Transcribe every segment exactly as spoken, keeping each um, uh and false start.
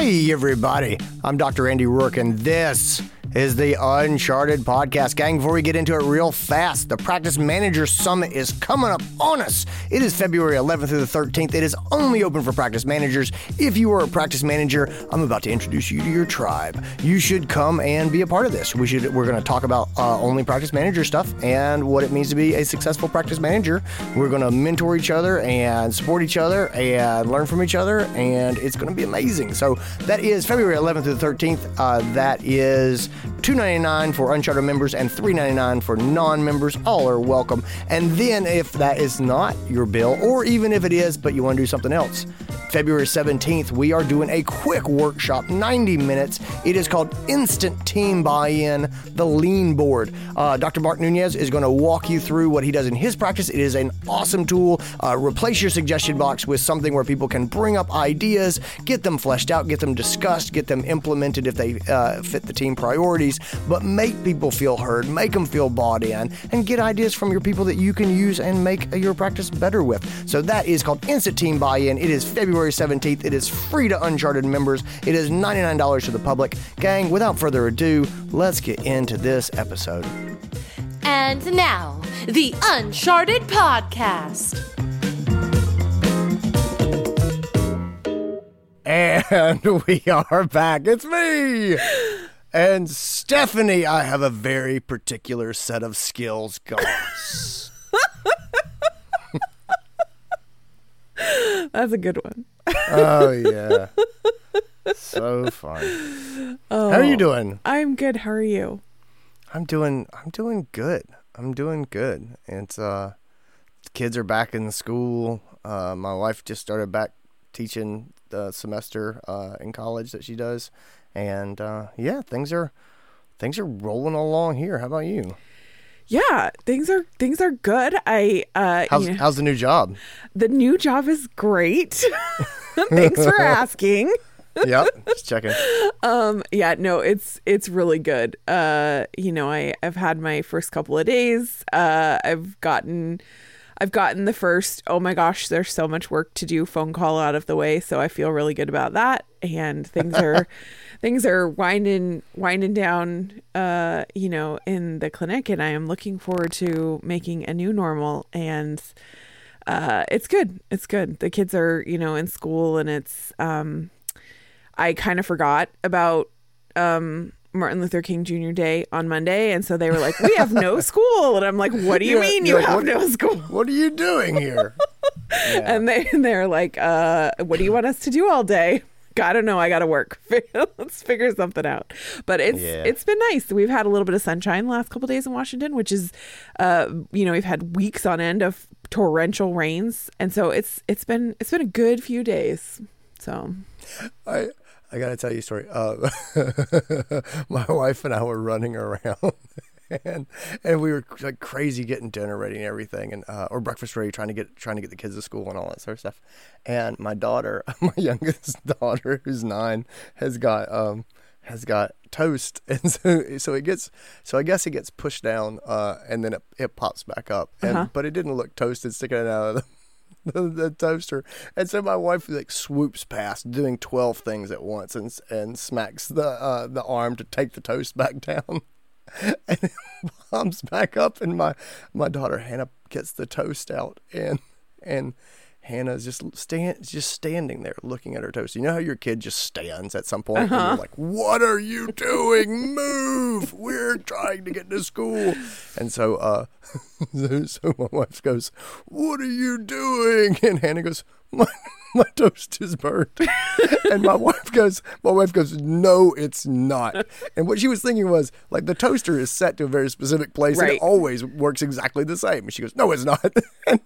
Hey everybody, I'm Doctor Andy Rourke, and this is the Uncharted Podcast. Gang, before we get into it real fast, the Practice Managers Summit is coming up on us. It is February eleventh through the thirteenth. It is only open for practice managers. If you are a practice manager, I'm about to introduce you to your tribe. You should come and be a part of this. We should, we're going to talk about uh, only practice manager stuff and what it means to be a successful practice manager. We're going to mentor each other and support each other and learn from each other, and it's going to be amazing. So that is February eleventh through the thirteenth. Uh, that is two ninety-nine for Uncharted members and three ninety-nine for non-members. All are welcome. And then if that is not your bill, or even if it is, but you want to do something else, February seventeenth, we are doing a quick workshop, ninety minutes. It is called Instant Team Buy-In, The Lean Board. Uh, Doctor Mark Nunez is going to walk you through what he does in his practice. It is an awesome tool. Uh, replace your suggestion box with something where people can bring up ideas, get them fleshed out, get them discussed, get them implemented if they uh, fit the team priorities, but make people feel heard, make them feel bought in, and get ideas from your people that you can use and make your practice better with. So that is called Instant Team Buy-In. It is February seventeenth. It is free to Uncharted members. It is ninety-nine dollars to the public. Gang, without further ado, let's get into this episode. And now, the Uncharted Podcast. And we are back. It's me and Stephanie. I have a very particular set of skills, Goss. That's a good one. Oh, yeah. So fun. Oh, how are you doing? I'm good. How are you? I'm doing I'm doing good. I'm doing good. It's uh kids are back in school. Uh my wife just started back teaching the semester uh in college that she does. And uh yeah, things are things are rolling along here. How about you? Yeah, things are things are good. I uh, how's, you know, how's the new job? The new job is great. Thanks for asking. Yep, just checking. Um, yeah, no, it's it's really good. Uh, you know, I I've had my first couple of days. Uh, I've gotten I've gotten the first. Oh my gosh, there's so much work to do. Phone call out of the way, so I feel really good about that. And things are things are winding winding down, uh, you know, in the clinic, and I am looking forward to making a new normal. And uh, it's good. It's good. The kids are, you know, in school, and it's um, I kind of forgot about um, Martin Luther King Junior Day on Monday. And so they were like, we have no school. And I'm like, what do you yeah, mean you like, have what, no school? What are you doing here? Yeah. And they, they're like, uh, what do you want us to do all day? I don't know. I got to work. Let's figure something out. But it's yeah. it's been nice. We've had a little bit of sunshine the last couple of days in Washington, which is, uh, you know, we've had weeks on end of torrential rains, and so it's it's been it's been a good few days. So, I I gotta tell you a story. Uh, my wife and I were running around. And and we were like crazy getting dinner ready and everything, and uh, or breakfast ready, trying to get trying to get the kids to school and all that sort of stuff. And my daughter, my youngest daughter, who's nine, has got um has got toast, and so so it gets so I guess it gets pushed down, uh, and then it it pops back up, and uh-huh. but it didn't look toasted sticking it out of the. The, the toaster, and so my wife like swoops past, doing twelve things at once, and and smacks the uh, the arm to take the toast back down. And it bombs back up, and my, my daughter Hannah gets the toast out, and and Hannah's just stand just standing there looking at her toast. You know how your kid just stands at some point, uh-huh. and you're like, "What are you doing? Move! We're trying to get to school." And so, uh, so my wife goes, "What are you doing?" And Hannah goes, "My." My toast is burnt," and my wife goes. My wife goes, "No, it's not." And what she was thinking was like the toaster is set to a very specific place, right. and it always works exactly the same. And she goes, "No, it's not." And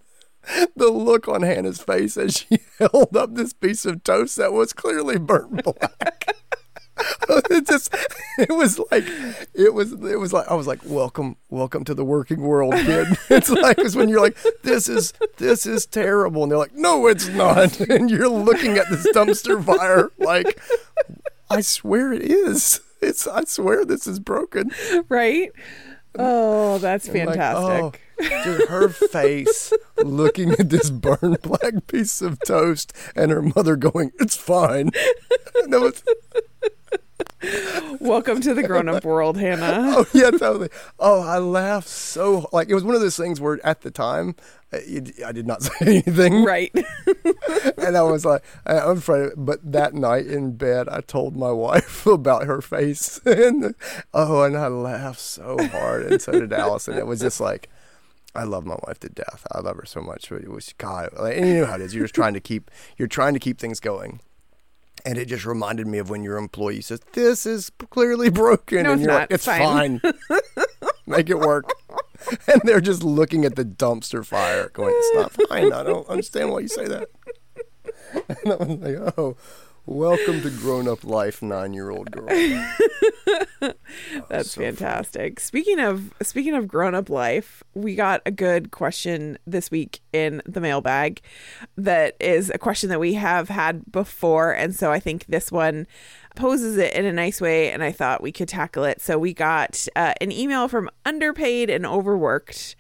the look on Hannah's face as she held up this piece of toast that was clearly burnt black. It just, it was like, it was, it was like, I was like, welcome, welcome to the working world, kid. It's like, it's when you're like, this is, this is terrible. And they're like, no, it's not. And you're looking at this dumpster fire like, I swear it is. It's, I swear this is broken. Right? Oh, that's fantastic. Like, oh. Dude, her face looking at this burned black piece of toast and her mother going, it's fine. No, it's... Welcome to the grown-up world, Hannah. Oh, yeah, totally. Oh, I laughed so, like, it was one of those things where at the time, it, I did not say anything. Right. And I was like, I'm afraid of it. But that night in bed, I told my wife about her face. And oh, and I laughed so hard. And so did Allison. It was just like, I love my wife to death. I love her so much. It was, God, like, and you know how it is. You're just trying to keep, you're trying to keep things going. And it just reminded me of when your employee says, this is clearly broken. No, and you're not. Like, it's fine. fine. Make it work. And they're just looking at the dumpster fire going, it's not fine. I don't understand why you say that. And I was like, oh, welcome to grown-up life, nine-year-old girl. Oh, that's so fantastic. Fun. Speaking of speaking of grown-up life, we got a good question this week in the mailbag that is a question that we have had before, and so I think this one poses it in a nice way, and I thought we could tackle it. So we got uh, an email from Underpaid and Overworked.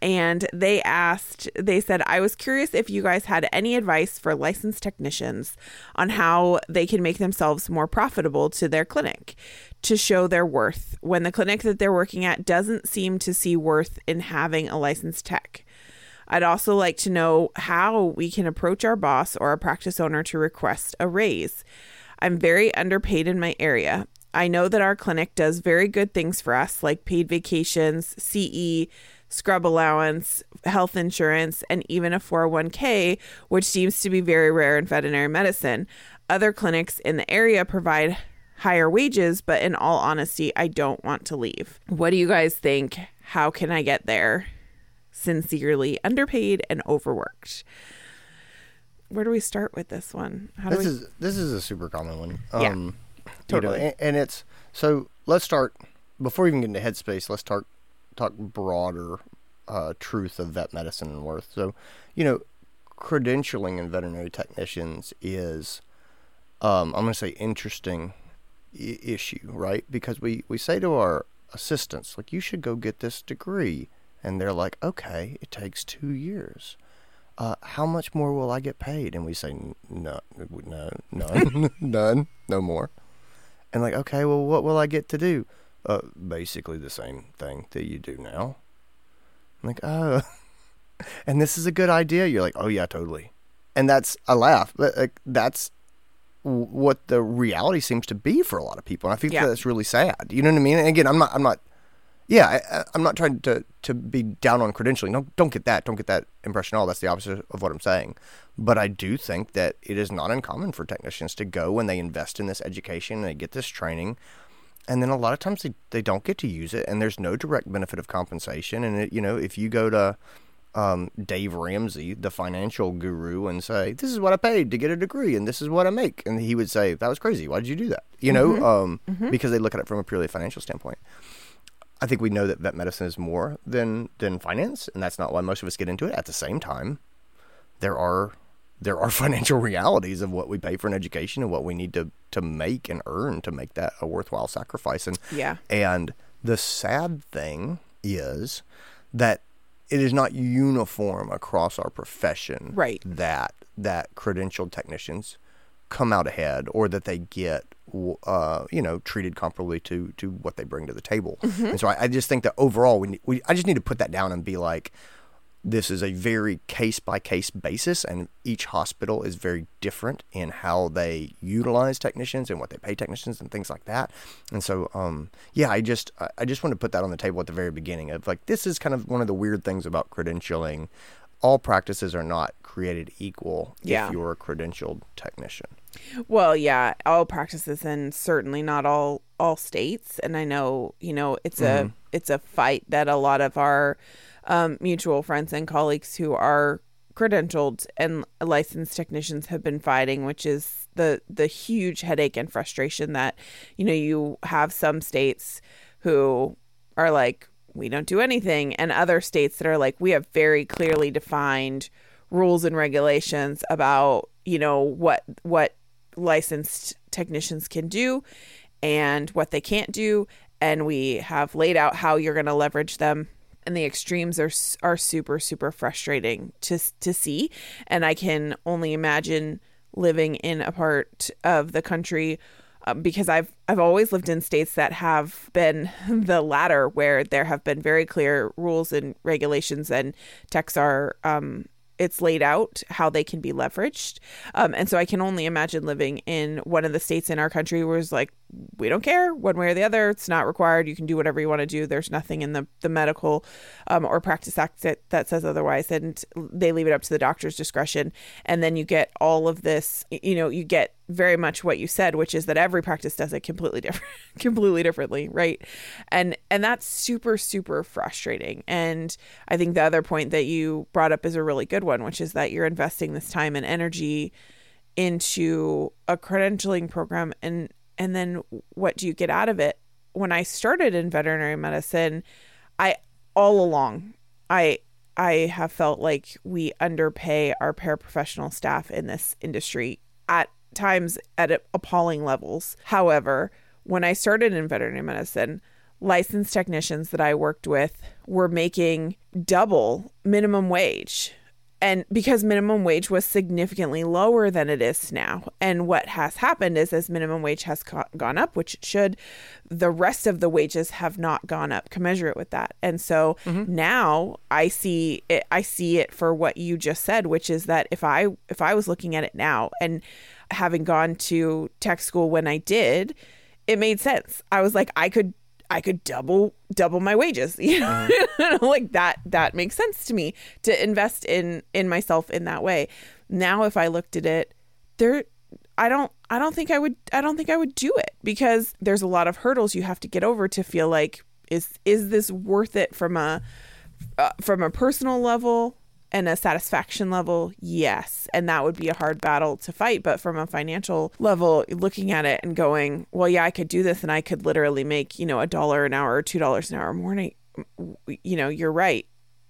And they asked, they said, I was curious if you guys had any advice for licensed technicians on how they can make themselves more profitable to their clinic to show their worth when the clinic that they're working at doesn't seem to see worth in having a licensed tech. I'd also like to know how we can approach our boss or our practice owner to request a raise. I'm very underpaid in my area. I know that our clinic does very good things for us, like paid vacations, C E, scrub allowance, health insurance, and even a four oh one k, which seems to be very rare in veterinary medicine. Other clinics in the area provide higher wages, but in all honesty, I don't want to leave. What do you guys think? How can I get there? Sincerely, Underpaid and Overworked. Where do we start with this one? How do this we... is this is a super common one. Yeah, um, totally. You know, and, and it's so let's start before we even get into headspace. Let's start. talk broader uh, truth of vet medicine and worth. So, you know, credentialing in veterinary technicians is, um, I'm going to say, interesting I- issue, right? Because we, we say to our assistants, like, you should go get this degree. And they're like, okay, it takes two years. Uh, how much more will I get paid? And we say, no, no, none, none, no more. And like, okay, well, what will I get to do? Uh, basically the same thing that you do now. I'm like, oh, and this is a good idea. You're like, oh yeah, totally. And that's, I laugh, but like, that's what the reality seems to be for a lot of people. And I think yeah. that's really sad. You know what I mean? And again, I'm not, I'm not, yeah, I, I'm not trying to, to be down on credentialing. No, don't get that. Don't get that impression at all. That's the opposite of what I'm saying. But I do think that it is not uncommon for technicians to go when they invest in this education and they get this training. And then a lot of times they, they don't get to use it, and there's no direct benefit of compensation. And, it, you know, if you go to um, Dave Ramsey, the financial guru, and say, this is what I paid to get a degree, and this is what I make. And he would say, that was crazy. Why did you do that? You mm-hmm. know, um, mm-hmm. because they look at it from a purely financial standpoint. I think we know that vet medicine is more than, than finance, and that's not why most of us get into it. At the same time, there are there are financial realities of what we pay for an education and what we need to, to make and earn to make that a worthwhile sacrifice. And, yeah. and the sad thing is that it is not uniform across our profession right. that, that credentialed technicians come out ahead or that they get, uh, you know, treated comparably to, to what they bring to the table. Mm-hmm. And so I, I just think that overall we, we, I just need to put that down and be like, this is a very case-by-case basis, and each hospital is very different in how they utilize technicians and what they pay technicians and things like that. And so, um, yeah, I just I just want to put that on the table at the very beginning of, like, this is kind of one of the weird things about credentialing. All practices are not created equal yeah. if you're a credentialed technician. Well, yeah, all practices and certainly not all, all states. And I know, you know, it's mm-hmm. a it's a fight that a lot of our Um, mutual friends and colleagues who are credentialed and licensed technicians have been fighting, which is the the huge headache and frustration that, you know, you have some states who are like, we don't do anything, and other states that are like, we have very clearly defined rules and regulations about, you know, what what licensed technicians can do and what they can't do, and we have laid out how you're going to leverage them and the extremes are are super, super frustrating to to see. And I can only imagine living in a part of the country, uh, because I've I've always lived in states that have been the latter, where there have been very clear rules and regulations, and techs are um, it's laid out how they can be leveraged. Um, and so I can only imagine living in one of the states in our country where it's like, we don't care one way or the other. It's not required. You can do whatever you want to do. There's nothing in the, the medical um, or practice act that, that says otherwise. And they leave it up to the doctor's discretion. And then you get all of this, you know, you get very much what you said, which is that every practice does it completely different, completely differently. Right. And, and that's super, super frustrating. And I think the other point that you brought up is a really good one, which is that you're investing this time and energy into a credentialing program, and, and then what do you get out of it? When I started in veterinary medicine, I all along, I I have felt like we underpay our paraprofessional staff in this industry, at times at appalling levels. However, when I started in veterinary medicine, licensed technicians that I worked with were making double minimum wage. And because minimum wage was significantly lower than it is now. And what has happened is, as minimum wage has co- gone up, which it should, the rest of the wages have not gone up commensurate with that. And so mm-hmm. now I see it, I see it for what you just said, which is that if I if I was looking at it now, and having gone to tech school when I did, it made sense. I was like, I could I could double double my wages, you know, mm. like that. That makes sense to me, to invest in in myself in that way. Now, if I looked at it, there, I don't, I don't think I would, I don't think I would do it, because there's a lot of hurdles you have to get over to feel like, is is this worth it from a uh, from a personal level and a satisfaction level? Yes, and that would be a hard battle to fight. But from a financial level, looking at it and going, well, yeah, I could do this, and I could literally make, you know, a dollar an hour or two dollars an hour more. You know, you're right.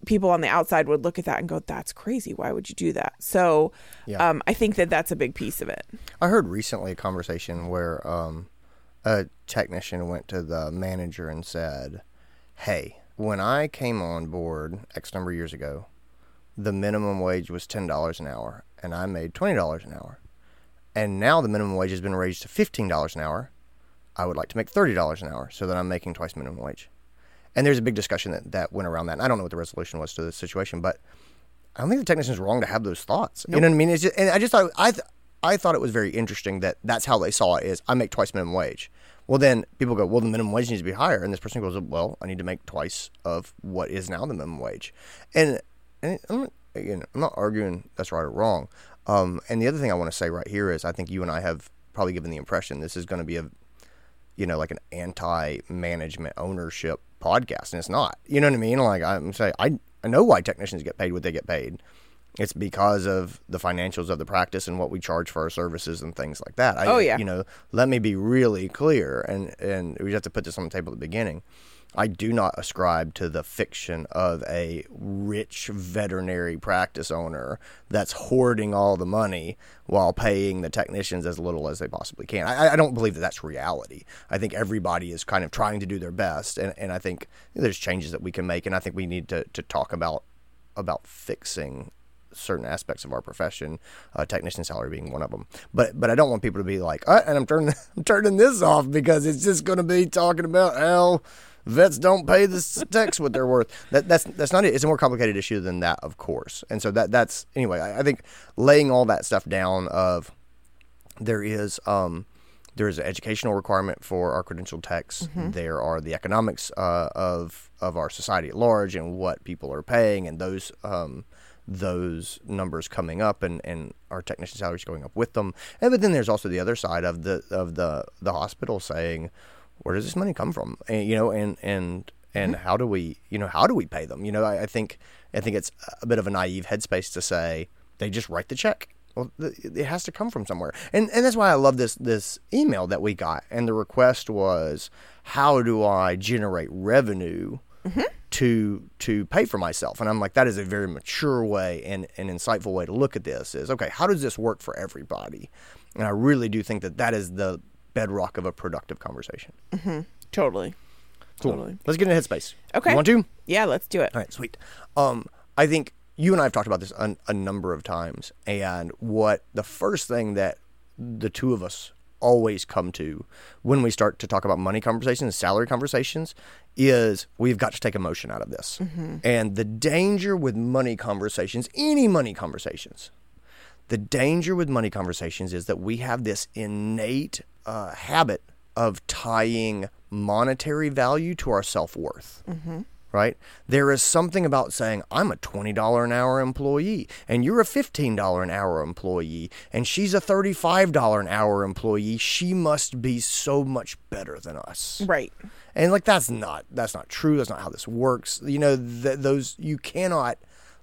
People on the outside would look at that and go, "That's crazy. Why would you do that?" So, yeah. um, I think that that's a big piece of it. I heard recently a conversation where um, a technician went to the manager and said, "Hey, when I came on board X number of years ago, the minimum wage was ten dollars an hour, and I made twenty dollars an hour. And now the minimum wage has been raised to fifteen dollars an hour. I would like to make thirty dollars an hour so that I'm making twice minimum wage." And there's a big discussion that, that went around that. And I don't know what the resolution was to this situation, but I don't think the technician's wrong to have those thoughts. Nope. You know what I mean? It's just, and I just thought, I, th- I thought it was very interesting that that's how they saw it, is I make twice minimum wage. Well, then people go, well, the minimum wage needs to be higher. And this person goes, well, I need to make twice of what is now the minimum wage. And And I'm not, again, I'm not arguing that's right or wrong. Um, and the other thing I want to say right here is, I think you and I have probably given the impression this is going to be a, you know, like an anti-management ownership podcast, and it's not. You know what I mean? Like I'm saying, I I know why technicians get paid what they get paid. It's because of the financials of the practice and what we charge for our services and things like that. I, oh yeah. You know, let me be really clear, and and we just have to put this on the table at the beginning. I do not ascribe to the fiction of a rich veterinary practice owner that's hoarding all the money while paying the technicians as little as they possibly can. I, I don't believe that that's reality. I think everybody is kind of trying to do their best, and, and I think there's changes that we can make, and I think we need to, to talk about about fixing certain aspects of our profession, uh, technician salary being one of them. But but I don't want people to be like, oh, and I'm turning I'm turning this off because it's just going to be talking about how vets don't pay the techs what they're worth. That, that's that's not it. It's a more complicated issue than that, of course. And so that that's anyway. I, I think laying all that stuff down of there is um, there is an educational requirement for our credentialed techs. Mm-hmm. There are the economics uh, of of our society at large and what people are paying, and those um, those numbers coming up, and, and our technician salaries going up with them. And but then there's also the other side of the of the the hospital saying, where does this money come from? And, you know, and, and, and mm-hmm. how do we, you know, how do we pay them? You know, I, I think, I think it's a bit of a naive headspace to say they just write the check. Well, th- it has to come from somewhere. And, and that's why I love this, this email that we got. And the request was, how do I generate revenue mm-hmm. to, to pay for myself? And I'm like, that is a very mature way and an insightful way to look at this is, okay, how does this work for everybody? And I really do think that that is the bedrock of a productive conversation. Mm-hmm. Totally. Cool. Totally. Let's get into headspace. Okay. You want to? Yeah, let's do it. All right, sweet. Um, I think you and I have talked about this a, a number of times, and what the first thing that the two of us always come to when we start to talk about money conversations, salary conversations, is we've got to take emotion out of this. Mm-hmm. And the danger with money conversations, any money conversations, the danger with money conversations is that we have this innate uh, habit of tying monetary value to our self-worth. Mm-hmm. Right? There is something about saying, I'm a twenty dollars an hour employee, and you're a fifteen dollars an hour employee, and she's a thirty-five dollars an hour employee. She must be so much better than us. Right. And like, that's not, that's not true. That's not how this works. You know, th- those, you cannot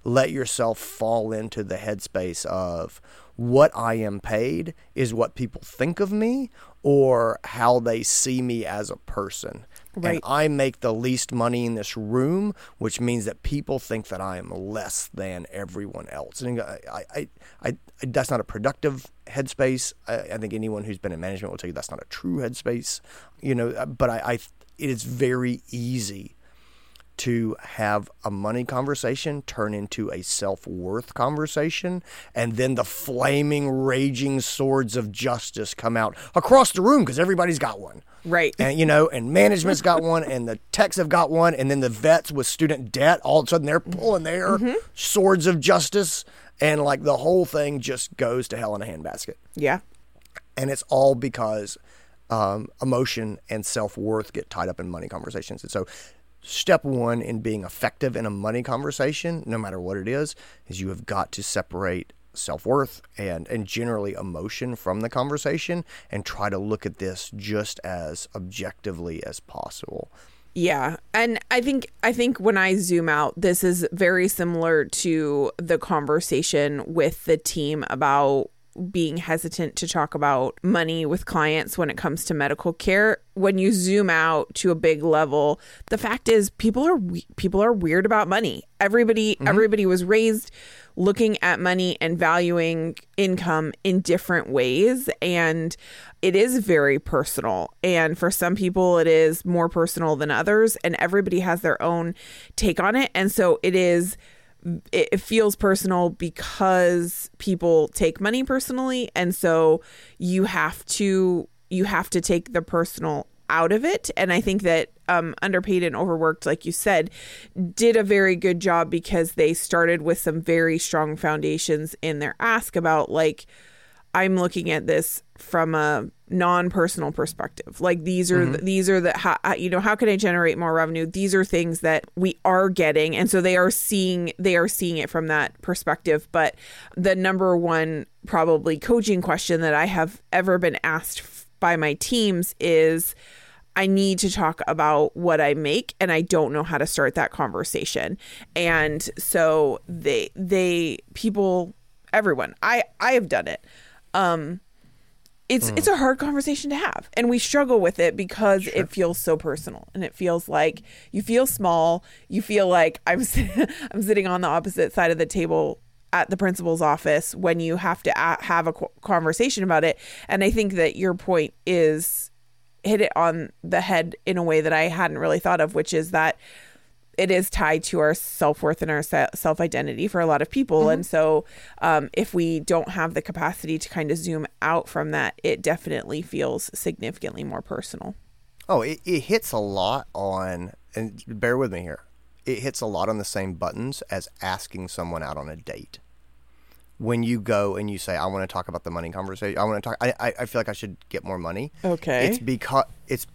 let yourself fall into the headspace of what I am paid is what people think of me or how they see me as a person. Right. And I make the least money in this room, which means that people think that I am less than everyone else. And I, I, I, I that's not a productive headspace. I, I think anyone who's been in management will tell you that's not a true headspace. You know, but I, I it is very easy to have a money conversation turn into a self-worth conversation, and then the flaming, raging swords of justice come out across the room because everybody's got one. Right. And, you know, and management's got one, and the techs have got one, and then the vets with student debt, all of a sudden they're pulling their mm-hmm. swords of justice, and, like, the whole thing just goes to hell in a handbasket. Yeah. And it's all because um, emotion and self-worth get tied up in money conversations. And so step one in being effective in a money conversation, no matter what it is, is you have got to separate self-worth and, and generally emotion from the conversation and try to look at this just as objectively as possible. Yeah. And I think I think when I zoom out, this is very similar to the conversation with the team about being hesitant to talk about money with clients when it comes to medical care. When you zoom out to a big level, the fact is people are people are weird about money. Everybody, mm-hmm. everybody was raised looking at money and valuing income in different ways. And it is very personal. And for some people, it is more personal than others. And everybody has their own take on it. And so it is it feels personal because people take money personally. And so you have to you have to take the personal out of it. And I think that um, Underpaid and Overworked, like you said, did a very good job because they started with some very strong foundations in their ask about, like, I'm looking at this from a non-personal perspective. Like, these are, mm-hmm. the, these are the, how, you know, how can I generate more revenue? These are things that we are getting. And so they are seeing, they are seeing it from that perspective. But the number one probably coaching question that I have ever been asked f- by my teams is, I need to talk about what I make, and I don't know how to start that conversation. And so they, they, people, everyone, I, I have done it. Um, it's mm. it's a hard conversation to have, and we struggle with it because sure. it feels so personal, and it feels like you feel small. You feel like I'm I'm sitting on the opposite side of the table at the principal's office when you have to a- have a co- conversation about it. And I think that your point is hit it on the head in a way that I hadn't really thought of, which is that it is tied to our self-worth and our self-identity for a lot of people. Mm-hmm. And so um, if we don't have the capacity to kind of zoom out from that, it definitely feels significantly more personal. Oh, it, it hits a lot on, and bear with me here, it hits a lot on the same buttons as asking someone out on a date. When you go and you say, I want to talk about the money conversation, I want to talk, I, I feel like I should get more money. Okay. It's because, it's,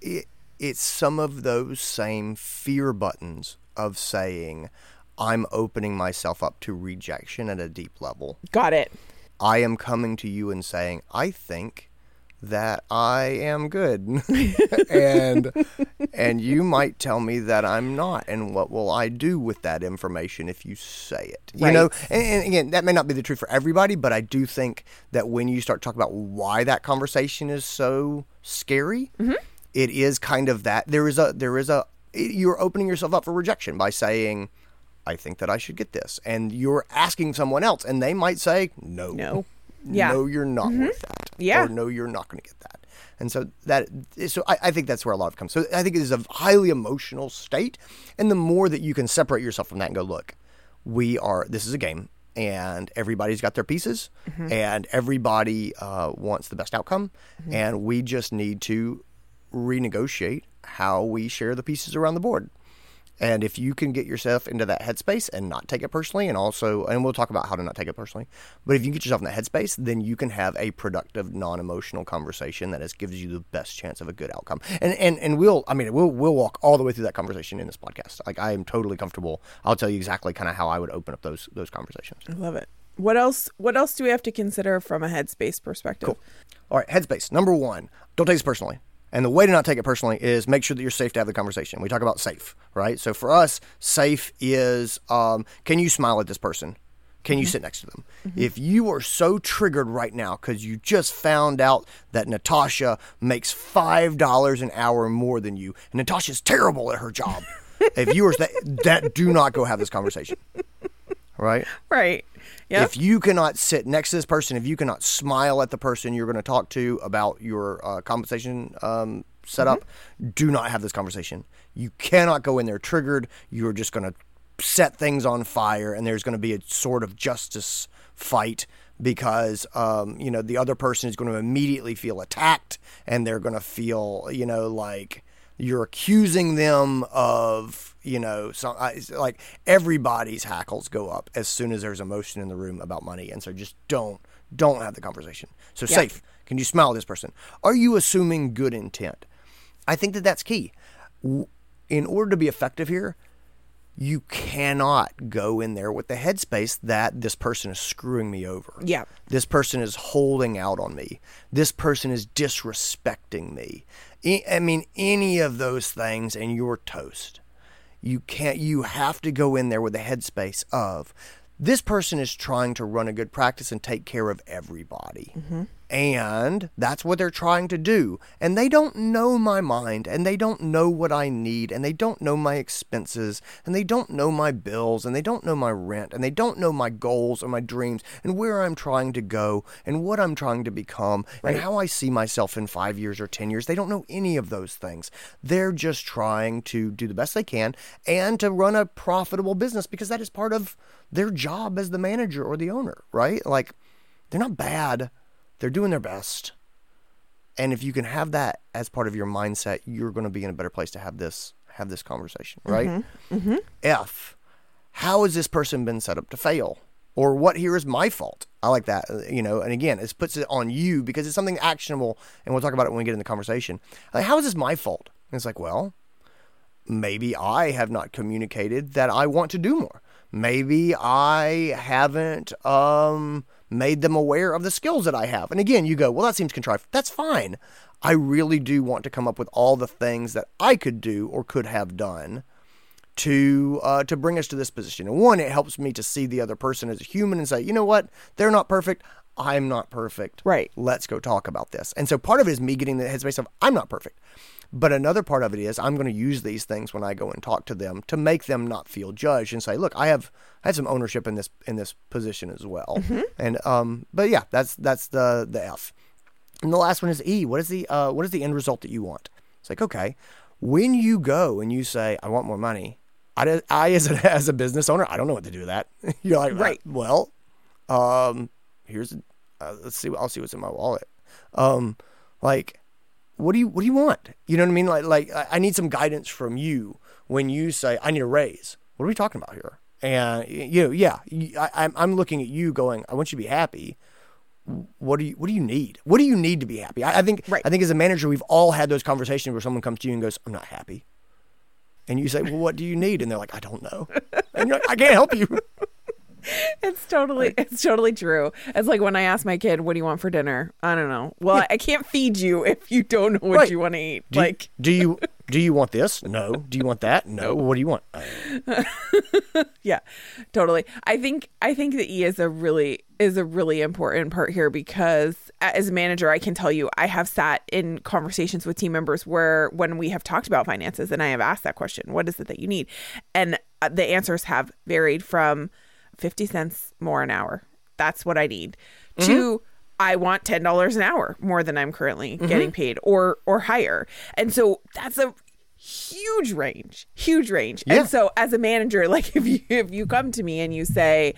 it, It's some of those same fear buttons of saying, I'm opening myself up to rejection at a deep level. Got it. I am coming to you and saying, I think that I am good. and and you might tell me that I'm not. And what will I do with that information if you say it? Right. You know, and, and again, that may not be the truth for everybody, but I do think that when you start talking about why that conversation is so scary, mm-hmm. it is kind of that there is a there is a it, you're opening yourself up for rejection by saying, I think that I should get this, and you're asking someone else, and they might say no, no, yeah. no, you're not mm-hmm. worth that, yeah, or no, you're not going to get that. And so that, so I, I think that's where a lot of it comes. So I think it is a highly emotional state. And the more that you can separate yourself from that and go, look, we are, this is a game and everybody's got their pieces mm-hmm. and everybody uh, wants the best outcome. Mm-hmm. And we just need to renegotiate how we share the pieces around the board. And if you can get yourself into that headspace and not take it personally, and also, and we'll talk about how to not take it personally, but if you can get yourself in that headspace, then you can have a productive, non-emotional conversation that is, gives you the best chance of a good outcome. And and and we'll, I mean, we'll we'll walk all the way through that conversation in this podcast. Like, I am totally comfortable. I'll tell you exactly kind of how I would open up those those conversations. I love it. What else? What else do we have to consider from a headspace perspective? Cool. All right, headspace number one: don't take this personally. And the way to not take it personally is make sure that you're safe to have the conversation. We talk about safe, right? So for us, safe is, um, can you smile at this person? Can mm-hmm. you sit next to them? Mm-hmm. If you are so triggered right now because you just found out that Natasha makes five dollars an hour more than you, and Natasha's terrible at her job, if you are that, that, do not go have this conversation, right? Right. Yep. If you cannot sit next to this person, if you cannot smile at the person you're going to talk to about your uh, compensation um, setup, mm-hmm. do not have this conversation. You cannot go in there triggered. You're just going to set things on fire, and there's going to be a sort of justice fight because, um, you know, the other person is going to immediately feel attacked, and they're going to feel, you know, like you're accusing them of... You know, so I, like everybody's hackles go up as soon as there's emotion in the room about money. And so just don't, don't have the conversation. So yeah. Safe. Can you smile at this person? Are you assuming good intent? I think that that's key. In order to be effective here, you cannot go in there with the headspace that this person is screwing me over. Yeah. This person is holding out on me. This person is disrespecting me. I mean, any of those things and you're toast. You can't, you have to go in there with a headspace of this person is trying to run a good practice and take care of everybody. Mm-hmm. And that's what they're trying to do. And they don't know my mind, and they don't know what I need, and they don't know my expenses, and they don't know my bills, and they don't know my rent, and they don't know my goals or my dreams and where I'm trying to go and what I'm trying to become right. and how I see myself in five years or ten years. They don't know any of those things. They're just trying to do the best they can and to run a profitable business because that is part of their job as the manager or the owner, right? Like, they're not bad. They're doing their best. And if you can have that as part of your mindset, you're going to be in a better place to have this have this conversation, right? Mm-hmm. Mm-hmm. F, how has this person been set up to fail? Or what here is my fault? I like that, you know, and again, it puts it on you because it's something actionable, and we'll talk about it when we get in the conversation. Like, how is this my fault? And it's like, well, maybe I have not communicated that I want to do more. Maybe I haven't um, made them aware of the skills that I have. And again, you go, well, that seems contrived. That's fine. I really do want to come up with all the things that I could do or could have done to uh, to bring us to this position. And one, it helps me to see the other person as a human and say, you know what? They're not perfect. I'm not perfect. Right. Let's go talk about this. And so part of it is me getting the headspace of I'm not perfect. But another part of it is I'm going to use these things when I go and talk to them to make them not feel judged and say, look, I have I have some ownership in this in this position as well. Mm-hmm. And um, but yeah, that's that's the the F. And the last one is E. What is the uh, what is the end result that you want? It's like, okay, when you go and you say, I want more money, I, I as a, as a business owner, I don't know what to do with that. You're like, right? Well, um, here's uh, let's see. I'll see what's in my wallet. Um, like. What do you what do you want? You know what I mean? Like like I need some guidance from you when you say I need a raise. What are we talking about here? And you know, yeah, I, I'm looking at you going, I want you to be happy. What do you what do you need? What do you need to be happy? I, I think right. I think as a manager, we've all had those conversations where someone comes to you and goes, I'm not happy, and you say, well, what do you need? And they're like, I don't know, and you're like, I can't help you. It's totally, it's totally true. It's like when I ask my kid, what do you want for dinner? I don't know. Well, yeah. I can't feed you if you don't know what right. you want to eat. Do like, you, do you, do you want this? No. Do you want that? No. What do you want? Yeah, totally. I think, I think the E is a really, is a really important part here because as a manager, I can tell you, I have sat in conversations with team members where when we have talked about finances and I have asked that question, what is it that you need? And the answers have varied from fifty cents more an hour. That's what I need. Mm-hmm. To I want ten dollars an hour more than I'm currently mm-hmm. getting paid or or higher. And so that's a huge range, huge range. Yeah. And so as a manager, like if you if you come to me and you say,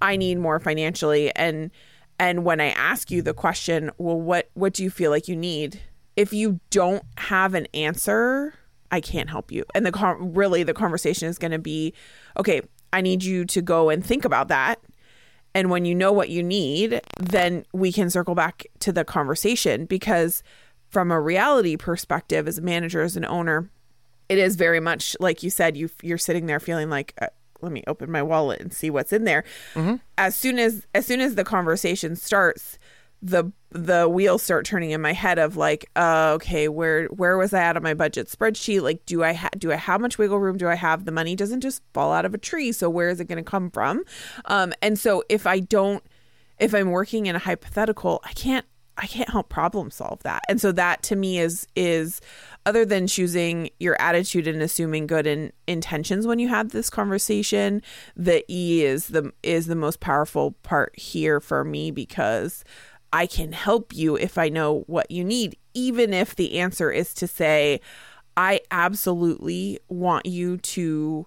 I need more financially, and and when I ask you the question, well, what, what do you feel like you need? If you don't have an answer, I can't help you. And the con- really the conversation is going to be, okay, I need you to go and think about that. And when you know what you need, then we can circle back to the conversation, because from a reality perspective, as a manager, as an owner, it is very much like you said, you, you're sitting there feeling like, uh, let me open my wallet and see what's in there. Mm-hmm. As soon as, as soon as the conversation starts, the the wheels start turning in my head of like, uh, okay, where where was I at on my budget spreadsheet? Like, do I ha- do I how much wiggle room do I have? The money doesn't just fall out of a tree, so where is it going to come from? Um, and so if I don't, if I'm working in a hypothetical, I can't I can't help problem solve that. And so that to me is is other than choosing your attitude and assuming good in, intentions when you have this conversation, the E is the is the most powerful part here for me, because I can help you if I know what you need, even if the answer is to say, I absolutely want you to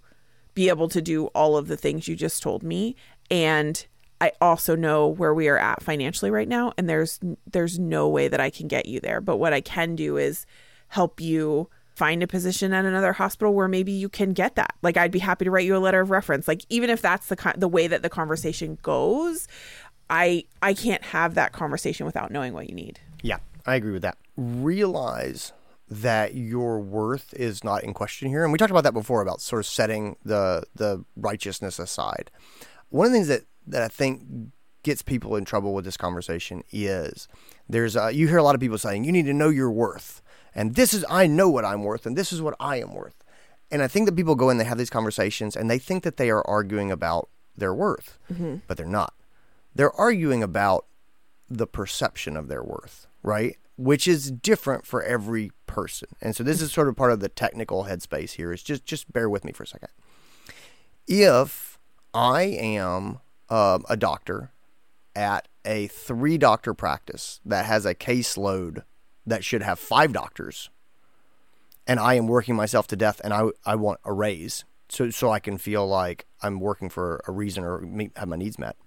be able to do all of the things you just told me. And I also know where we are at financially right now. And there's there's no way that I can get you there. But what I can do is help you find a position at another hospital where maybe you can get that. Like, I'd be happy to write you a letter of reference. Like, even if that's the the way that the conversation goes, I I can't have that conversation without knowing what you need. Yeah, I agree with that. Realize that your worth is not in question here. And we talked about that before, about sort of setting the the righteousness aside. One of the things that, that I think gets people in trouble with this conversation is there's a, you hear a lot of people saying, you need to know your worth. And this is, I know what I'm worth, and this is what I am worth. And I think that people go in, they have these conversations, and they think that they are arguing about their worth, mm-hmm. but they're not. They're arguing about the perception of their worth, right? Which is different for every person. And so this is sort of part of the technical headspace here. Is just, just bear with me for a second. If I am um, a doctor at a three-doctor practice that has a caseload that should have five doctors, and I am working myself to death, and I, I want a raise so, so I can feel like I'm working for a reason or meet, have my needs met.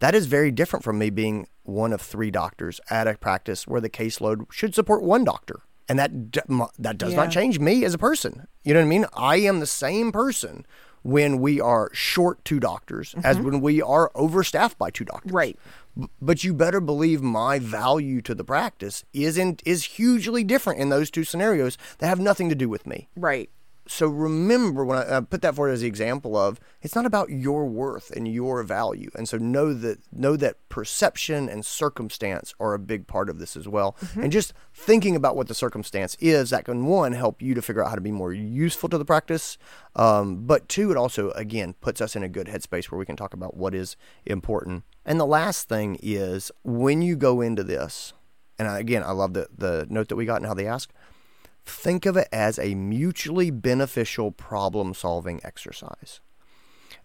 That is very different from me being one of three doctors at a practice where the caseload should support one doctor. And that d- that does yeah. not change me as a person. You know what I mean? I am the same person when we are short two doctors mm-hmm. as when we are overstaffed by two doctors. Right. B- but you better believe my value to the practice is in, is hugely different in those two scenarios that have nothing to do with me. Right. So remember, when I, I put that forward as the example of, it's not about your worth and your value. And so know that know that perception and circumstance are a big part of this as well. Mm-hmm. And just thinking about what the circumstance is, that can, one, help you to figure out how to be more useful to the practice. Um, but two, it also, again, puts us in a good headspace where we can talk about what is important. And the last thing is, when you go into this, and I, again, I love the, the note that we got and how they ask, think of it as a mutually beneficial problem-solving exercise.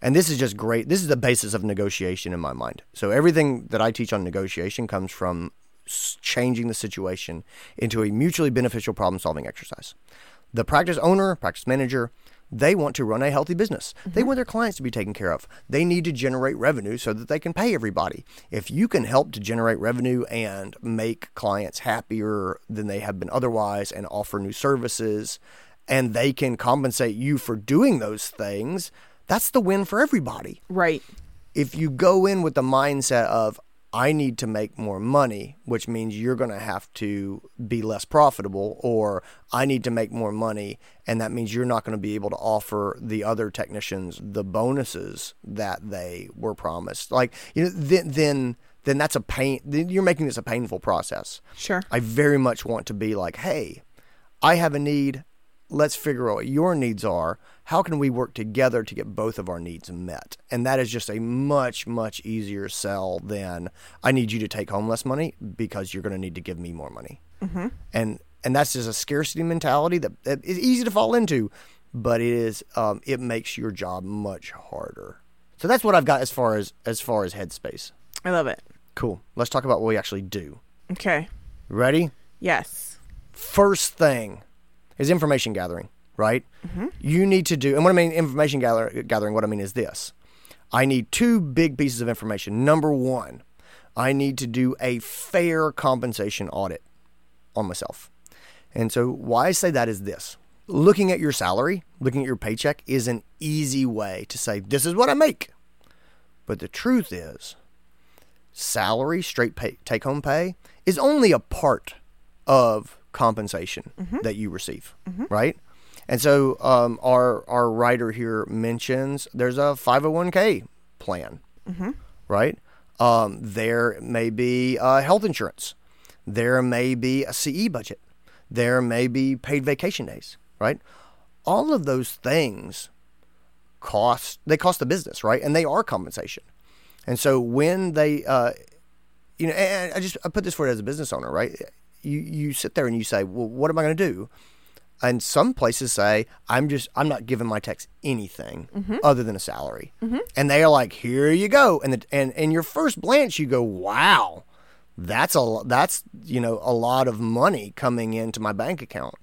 And this is just great. This is the basis of negotiation in my mind. So everything that I teach on negotiation comes from changing the situation into a mutually beneficial problem-solving exercise. The practice owner, practice manager, they want to run a healthy business. Mm-hmm. They want their clients to be taken care of. They need to generate revenue so that they can pay everybody. If you can help to generate revenue and make clients happier than they have been otherwise and offer new services, and they can compensate you for doing those things, that's the win for everybody. Right. If you go in with the mindset of, I need to make more money, which means you're going to have to be less profitable, or I need to make more money, and that means you're not going to be able to offer the other technicians the bonuses that they were promised. Like, you know, then then, then that's a pain. You're making this a painful process. Sure. I very much want to be like, hey, I have a need. Let's figure out what your needs are. How can we work together to get both of our needs met? And that is just a much, much easier sell than, I need you to take home less money because you're going to need to give me more money. Mm-hmm. And and that's just a scarcity mentality that, that is easy to fall into, but it is um, it makes your job much harder. So that's what I've got as far as as far as headspace. I love it. Cool. Let's talk about what we actually do. Okay. Ready? Yes. First thing is information gathering, right? Mm-hmm. You need to do, and what I mean information gather, gathering, what I mean is this. I need two big pieces of information. Number one, I need to do a fair compensation audit on myself. And so why I say that is this. Looking at your salary, looking at your paycheck is an easy way to say, this is what I make. But the truth is, salary, straight pay, take-home pay, is only a part of compensation mm-hmm. that you receive, mm-hmm. right? And so um, our our writer here mentions there's a five oh one k plan, mm-hmm. right? Um, there may be uh, health insurance. There may be a C E budget. There may be paid vacation days, right? All of those things cost, they cost the business, right? And they are compensation. And so when they, uh, you know, and I just, I put this forward as a business owner, right? You, you sit there and you say, well, what am I going to do? And some places say, I'm just, I'm not giving my techs anything mm-hmm. other than a salary. Mm-hmm. And they are like, here you go. And, the, and, and your first glance, you go, wow, that's a, that's, you know, a lot of money coming into my bank account.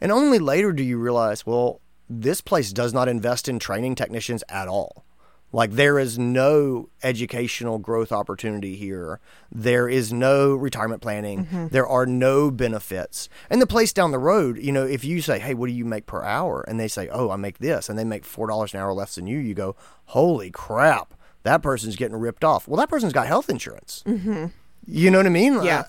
And only later do you realize, well, this place does not invest in training technicians at all. Like, there is no educational growth opportunity here. There is no retirement planning. Mm-hmm. There are no benefits. And the place down the road, you know, if you say, hey, what do you make per hour? And they say, oh, I make this. And they make four dollars an hour less than you. You go, holy crap, that person's getting ripped off. Well, that person's got health insurance. Mm-hmm. You know what I mean? Yeah. Uh,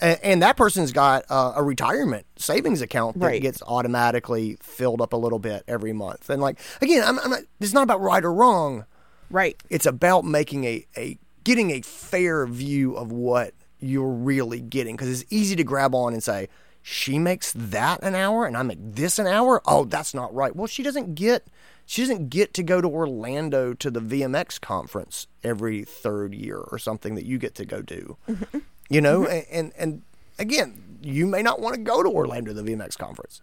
and, and that person's got uh, a retirement savings account that right. gets automatically filled up a little bit every month. And, like, again, I'm, I'm not, it's not about right or wrong. Right. It's about making a, a getting a fair view of what you're really getting, because it's easy to grab on and say, she makes that an hour and I make this an hour. Oh, that's not right. Well, she doesn't get she doesn't get to go to Orlando to the V M X conference every third year or something that you get to go do. Mm-hmm. You know, mm-hmm. and, and and again, you may not want to go to Orlando to the V M X conference.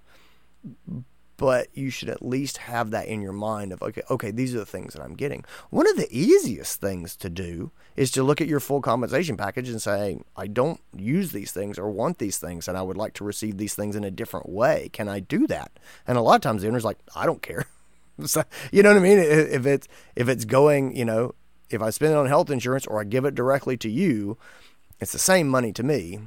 But you should at least have that in your mind of, okay, okay, these are the things that I'm getting. One of the easiest things to do is to look at your full compensation package and say, I don't use these things or want these things, and I would like to receive these things in a different way. Can I do that? And a lot of times the owner's like, I don't care. So, you know what I mean? If it's, if it's going, you know, if I spend it on health insurance or I give it directly to you, it's the same money to me.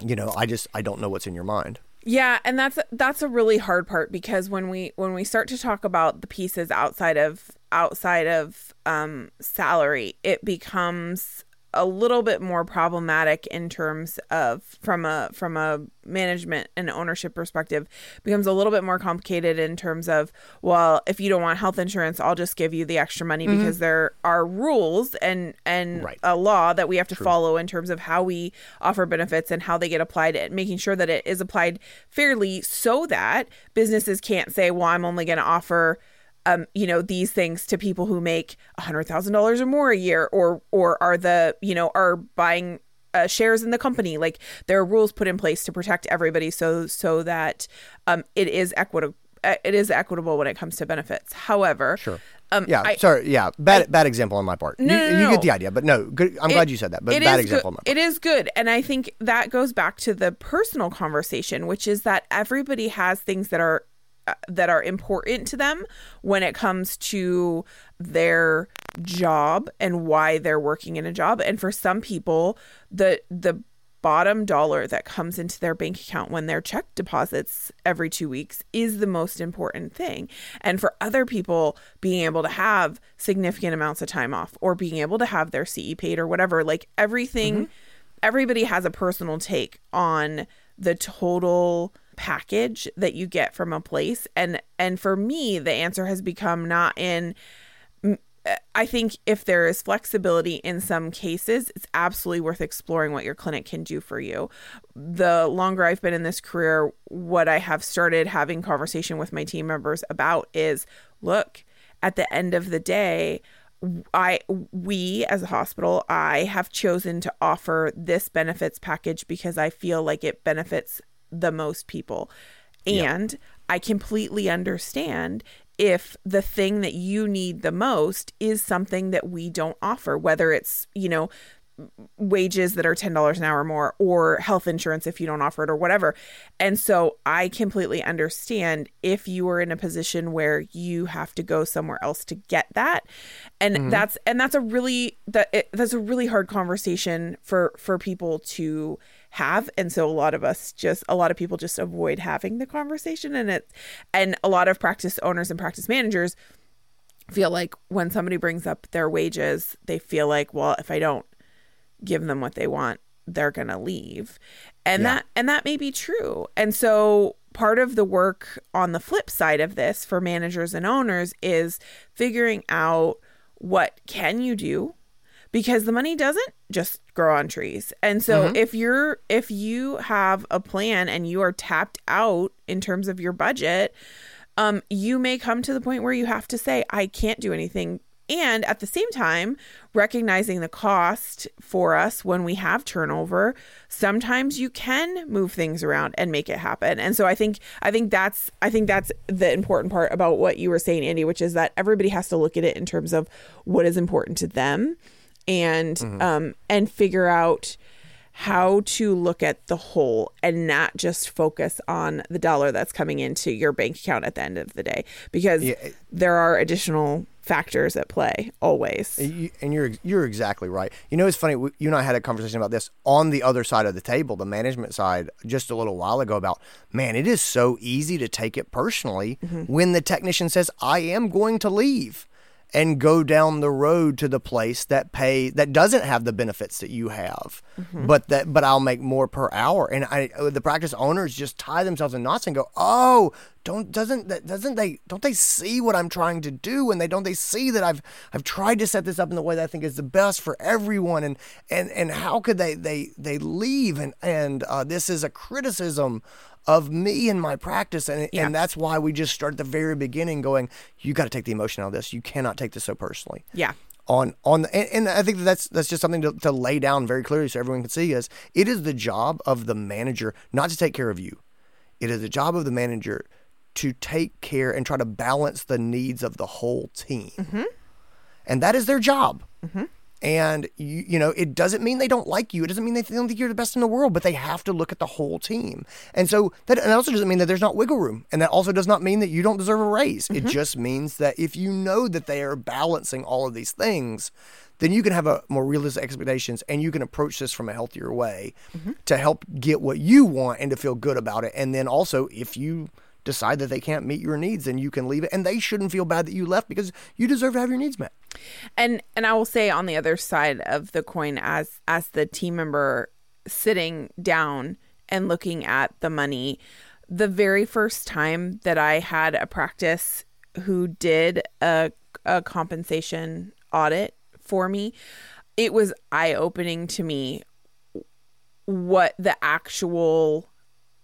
You know, I just, I don't know what's in your mind. Yeah, and that's that's a really hard part, because when we when we start to talk about the pieces outside of outside of um, salary, it becomes a little bit more problematic in terms of from a from a management and ownership perspective. It becomes a little bit more complicated in terms of, well, if you don't want health insurance, I'll just give you the extra money mm-hmm. because there are rules and and right. a law that we have to True. follow in terms of how we offer benefits and how they get applied, and making sure that it is applied fairly so that businesses can't say, well, I'm only going to offer Um, you know, these things to people who make one hundred thousand dollars or more a year, or or are the, you know, are buying uh, shares in the company. Like, there are rules put in place to protect everybody, so so that um, it is equitable. It is equitable when it comes to benefits. However, sure. Um, yeah, I, sorry, yeah, bad I, bad example on my part. No, you, no, no, you get the idea, but no, good, I'm it, glad you said that. But bad example on my part. It is good, and I think that goes back to the personal conversation, which is that everybody has things that are. that are important to them when it comes to their job and why they're working in a job. And for some people, the the bottom dollar that comes into their bank account when their check deposits every two weeks is the most important thing. And for other people, being able to have significant amounts of time off or being able to have their C E paid or whatever, like everything, mm-hmm. everybody has a personal take on the total package that you get from a place. And and for me, the answer has become not in, I think if there is flexibility in some cases, it's absolutely worth exploring what your clinic can do for you. The longer I've been in this career, what I have started having conversation with my team members about is, look, at the end of the day, I, we as a hospital, I have chosen to offer this benefits package because I feel like it benefits the most people. And yeah. I completely understand if the thing that you need the most is something that we don't offer, whether it's, you know, wages that are ten dollars an hour or more, or health insurance if you don't offer it, or whatever. And so I completely understand if you are in a position where you have to go somewhere else to get that. And mm-hmm. that's, and that's a really, that it, that's a really hard conversation for, for people to have. And so a lot of us just, a lot of people just avoid having the conversation, and it, and a lot of practice owners and practice managers feel like when somebody brings up their wages, they feel like, well, if I don't give them what they want, they're going to leave. And yeah. that and that may be true. And so part of the work on the flip side of this for managers and owners is figuring out what can you do, because the money doesn't just grow on trees. And so mm-hmm. if you're if you have a plan and you are tapped out in terms of your budget, um, you may come to the point where you have to say, I can't do anything. And at the same time, recognizing the cost for us when we have turnover, sometimes you can move things around and make it happen. And so I think I think that's I think that's the important part about what you were saying, Andy, which is that everybody has to look at it in terms of what is important to them, and mm-hmm. um, and figure out how to look at the whole and not just focus on the dollar that's coming into your bank account at the end of the day, because yeah. there are additional factors at play always. And you're you're exactly right. You know, it's funny, you and I had a conversation about this on the other side of the table, the management side, just a little while ago about, man, it is so easy to take it personally mm-hmm. when the technician says, I am going to leave and go down the road to the place that pay that doesn't have the benefits that you have, mm-hmm. but that but I'll make more per hour. And I, the practice owners just tie themselves in knots and go, oh, don't doesn't that doesn't they don't they see what I'm trying to do, and they don't they see that I've I've tried to set this up in the way that I think is the best for everyone, and and and how could they they they leave and and uh, this is a criticism of me and my practice. And yeah. and that's why we just start at the very beginning going, you got to take the emotion out of this. You cannot take this so personally. Yeah. On, on, the, and, and I think that that's, that's just something to, to lay down very clearly so everyone can see is it is the job of the manager not to take care of you. It is the job of the manager to take care and try to balance the needs of the whole team. Mm-hmm. And that is their job. Mm-hmm. And, you, you know, it doesn't mean they don't like you. It doesn't mean they don't think you're the best in the world, but they have to look at the whole team. And so that and also doesn't mean that there's not wiggle room. And that also does not mean that you don't deserve a raise. Mm-hmm. It just means that if you know that they are balancing all of these things, then you can have a more realistic expectations and you can approach this from a healthier way mm-hmm. to help get what you want and to feel good about it. And then also, if you decide that they can't meet your needs, then you can leave it. And they shouldn't feel bad that you left, because you deserve to have your needs met. And and I will say, on the other side of the coin, as as the team member sitting down and looking at the money, the very first time that I had a practice who did a, a compensation audit for me, it was eye-opening to me what the actual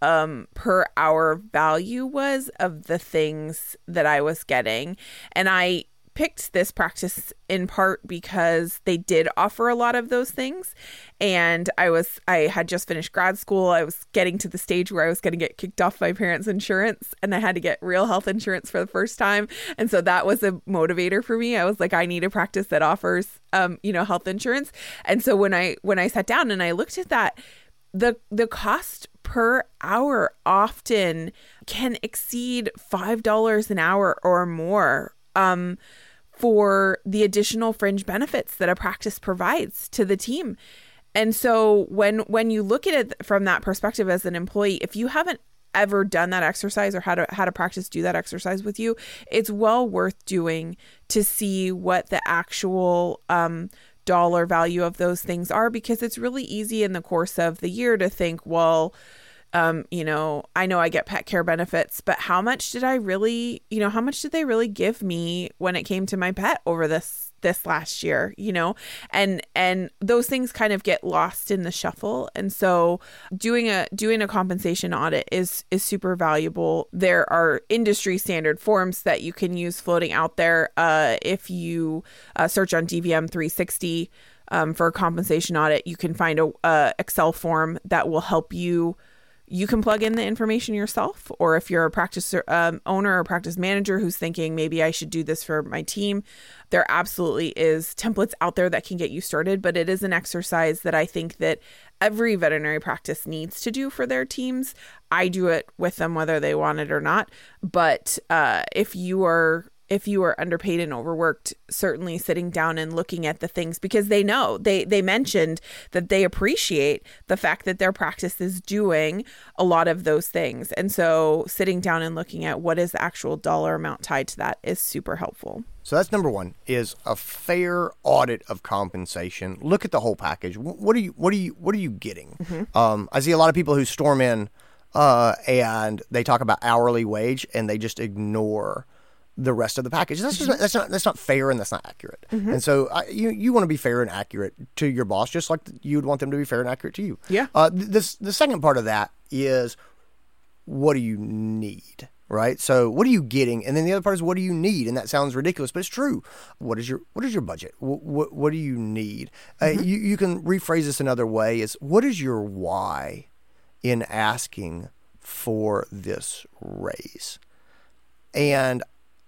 um, per hour value was of the things that I was getting. And I picked this practice in part because they did offer a lot of those things. And I was, I had just finished grad school. I was getting to the stage where I was going to get kicked off my parents' insurance, and I had to get real health insurance for the first time. And so that was a motivator for me. I was like, I need a practice that offers, um, you know, health insurance. And so when I, when I sat down and I looked at that, the, the cost per hour often can exceed five dollars an hour or more, um, for the additional fringe benefits that a practice provides to the team. And so when when you look at it from that perspective as an employee, if you haven't ever done that exercise or had a, had a practice do that exercise with you, it's well worth doing to see what the actual um, dollar value of those things are, because it's really easy in the course of the year to think, well, Um, you know, I know I get pet care benefits, but how much did I really, you know, how much did they really give me when it came to my pet over this, this last year, you know, and, and those things kind of get lost in the shuffle. And so doing a, doing a compensation audit is, is super valuable. There are industry standard forms that you can use floating out there. Uh, if you uh, search on D V M three sixty um, for a compensation audit, you can find a, a Excel form that will help you you can plug in the information yourself. Or if you're a practice um, owner or practice manager who's thinking, maybe I should do this for my team, there absolutely is templates out there that can get you started. But it is an exercise that I think that every veterinary practice needs to do for their teams. I do it with them, whether they want it or not. But uh, if you are If you are underpaid and overworked, certainly sitting down and looking at the things, because they know, they they mentioned that they appreciate the fact that their practice is doing a lot of those things. And so sitting down and looking at what is the actual dollar amount tied to that is super helpful. So that's number one, is a fair audit of compensation. Look at the whole package. What are you what are you what are you getting? Mm-hmm. Um, I see a lot of people who storm in uh, and they talk about hourly wage and they just ignore the rest of the package. That's just, that's not that's not fair and that's not accurate. Mm-hmm. And so I, you you want to be fair and accurate to your boss, just like you'd want them to be fair and accurate to you. Yeah. Uh, this the second part of that is, what do you need, right? So what are you getting, and then the other part is, what do you need? And that sounds ridiculous, but it's true. What is your what is your budget? What what, what do you need? Mm-hmm. Uh, you you can rephrase this another way: is what is your why in asking for this raise? And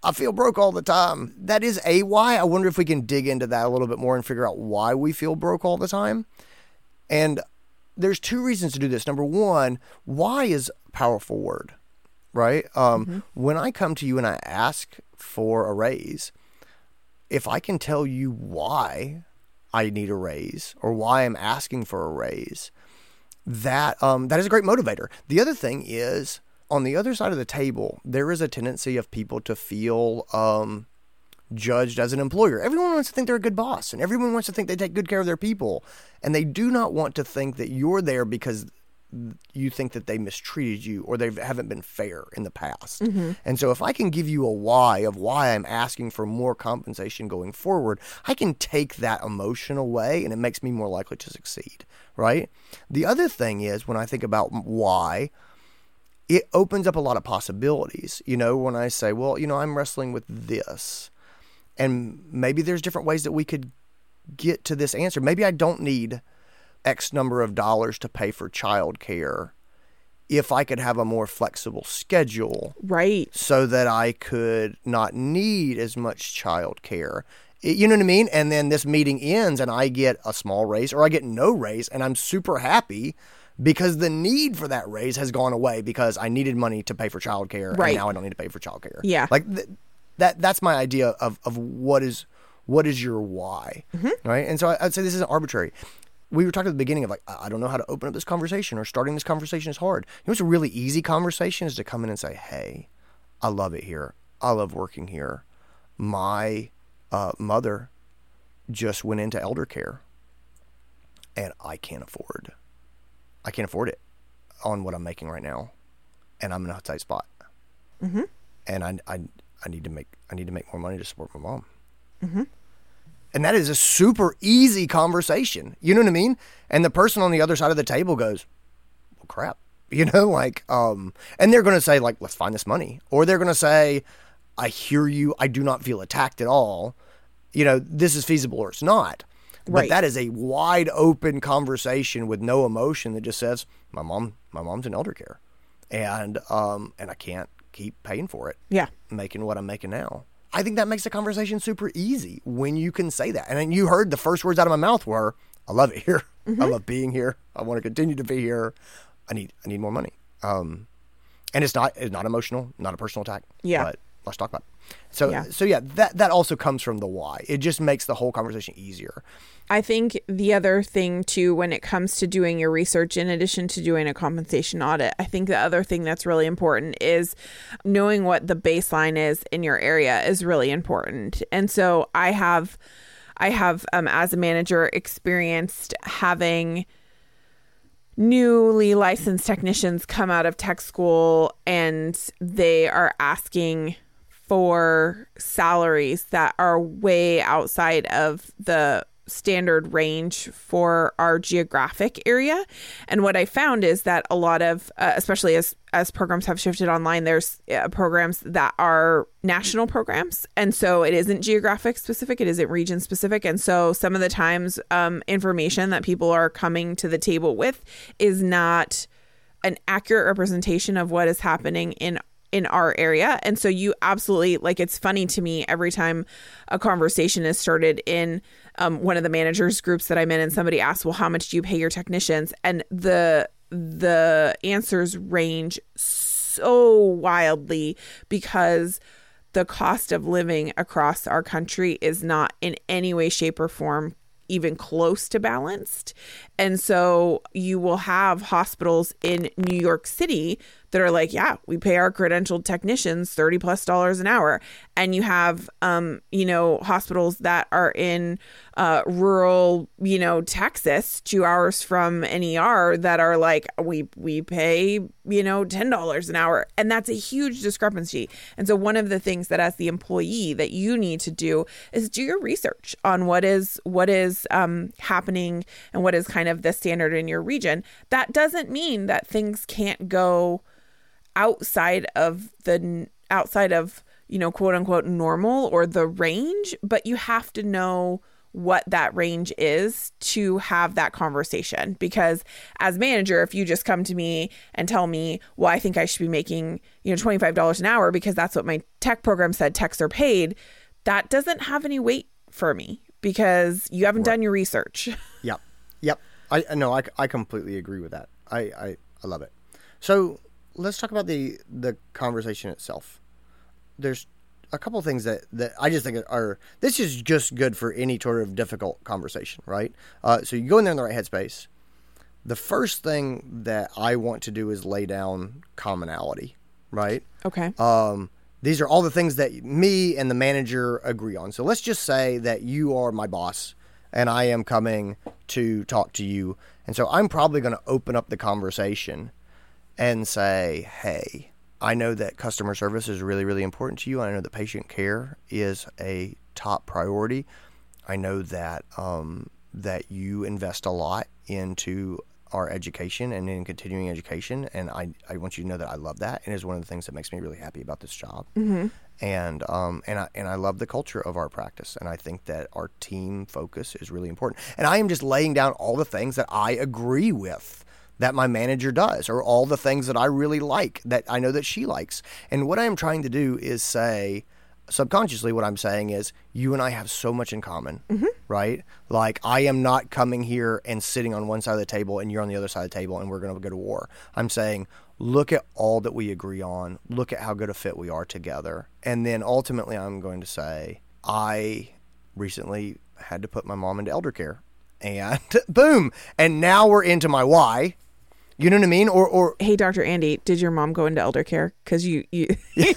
I feel broke all the time. That is a why. I wonder if we can dig into that a little bit more and figure out why we feel broke all the time. And there's two reasons to do this. Number one, why is a powerful word, right? Um, mm-hmm. When I come to you and I ask for a raise, if I can tell you why I need a raise or why I'm asking for a raise, that um, that is a great motivator. The other thing is, on the other side of the table, there is a tendency of people to feel um, judged as an employer. Everyone wants to think they're a good boss, and everyone wants to think they take good care of their people. And they do not want to think that you're there because you think that they mistreated you or they haven't been fair in the past. Mm-hmm. And so if I can give you a why of why I'm asking for more compensation going forward, I can take that emotion away and it makes me more likely to succeed, right? The other thing is, when I think about why, it opens up a lot of possibilities. You know, when I say, well, you know, I'm wrestling with this, and maybe there's different ways that we could get to this answer. Maybe I don't need X number of dollars to pay for childcare if I could have a more flexible schedule. Right. So that I could not need as much childcare. You know what I mean? And then this meeting ends and I get a small raise or I get no raise and I'm super happy, because the need for that raise has gone away because I needed money to pay for childcare, right, and now I don't need to pay for childcare. Yeah, like th- that. That's my idea of, of what is what is your why, mm-hmm, right? And so I, I'd say this isn't arbitrary. We were talking at the beginning of like, I don't know how to open up this conversation, or starting this conversation is hard. You know, what's a really easy conversation is to come in and say, "Hey, I love it here. I love working here. My uh, mother just went into elder care, and I can't afford." I can't afford it on what I'm making right now, and I'm in a tight spot. Mm-hmm. And I, I, I need to make I need to make more money to support my mom. Mm-hmm. And that is a super easy conversation. You know what I mean? And the person on the other side of the table goes, "Well, crap." You know, like, um, and they're going to say, like, "Let's find this money," or they're going to say, "I hear you. I do not feel attacked at all. You know, this is feasible or it's not." Right. But that is a wide open conversation with no emotion that just says, my mom, my mom's in elder care, and um, and I can't keep paying for it. Yeah, making what I'm making now. I think that makes the conversation super easy when you can say that. And then you heard the first words out of my mouth were, "I love it here. Mm-hmm. I love being here. I want to continue to be here. I need, I need more money." Um, and it's not, it's not emotional, not a personal attack. Yeah. But let's talk about it. So, yeah. so yeah, that, that also comes from the why. It just makes the whole conversation easier. I think the other thing, too, when it comes to doing your research, in addition to doing a compensation audit, I think the other thing that's really important is knowing what the baseline is in your area is really important. And so I have, I have um, as a manager, experienced having newly licensed technicians come out of tech school, and they are asking for salaries that are way outside of the standard range for our geographic area. And what I found is that a lot of, uh, especially as as programs have shifted online, there's uh, programs that are national programs. And so it isn't geographic specific, it isn't region specific. And so some of the times um, information that people are coming to the table with is not an accurate representation of what is happening in in our area. And so you absolutely, like, it's funny to me every time a conversation is started in um, one of the managers groups that I'm in, and somebody asks, well, how much do you pay your technicians? And the the answers range so wildly, because the cost of living across our country is not in any way, shape, or form even close to balanced. And so you will have hospitals in New York City that are like, yeah, we pay our credentialed technicians thirty plus dollars an hour. And you have, um, you know, hospitals that are in uh, rural, you know, Texas, two hours from an E R, that are like, we, we pay, you know, ten dollars an hour. And that's a huge discrepancy. And so one of the things that as the employee that you need to do is do your research on what is, what is um, happening and what is kind of the standard in your region. That doesn't mean that things can't go outside of the outside of, you know, quote unquote normal or the range, but you have to know what that range is to have that conversation. Because as manager, if you just come to me and tell me, well, I think I should be making, you know, twenty-five dollars an hour because that's what my tech program said techs are paid, that doesn't have any weight for me because you haven't right. done your research. Yep. Yep. I no, I, I completely agree with that. I, I, I love it. So let's talk about the, the conversation itself. There's a couple of things that, that I just think are, this is just good for any sort of difficult conversation, right? Uh, so you go in there in the right headspace. The first thing that I want to do is lay down commonality, right? Okay. Um, these are all the things that me and the manager agree on. So let's just say that you are my boss and I am coming to talk to you. And so I'm probably going to open up the conversation and say, hey, I know that customer service is really, really important to you. I know that patient care is a top priority. I know that um, that you invest a lot into our education and in continuing education. And I, I want you to know that I love that. And it is one of the things that makes me really happy about this job. Mm-hmm. And um and I and I love the culture of our practice. And I think that our team focus is really important. And I am just laying down all the things that I agree with that my manager does, or all the things that I really like that I know that she likes. And what I'm trying to do is say, subconsciously, what I'm saying is you and I have so much in common, mm-hmm. right? Like, I am not coming here and sitting on one side of the table and you're on the other side of the table and we're going to go to war. I'm saying, look at all that we agree on. Look at how good a fit we are together. And then ultimately, I'm going to say, I recently had to put my mom into elder care, and boom. And now we're into my why. You know what I mean? Or, or hey, Doctor Andy, did your mom go into elder care? Because you, you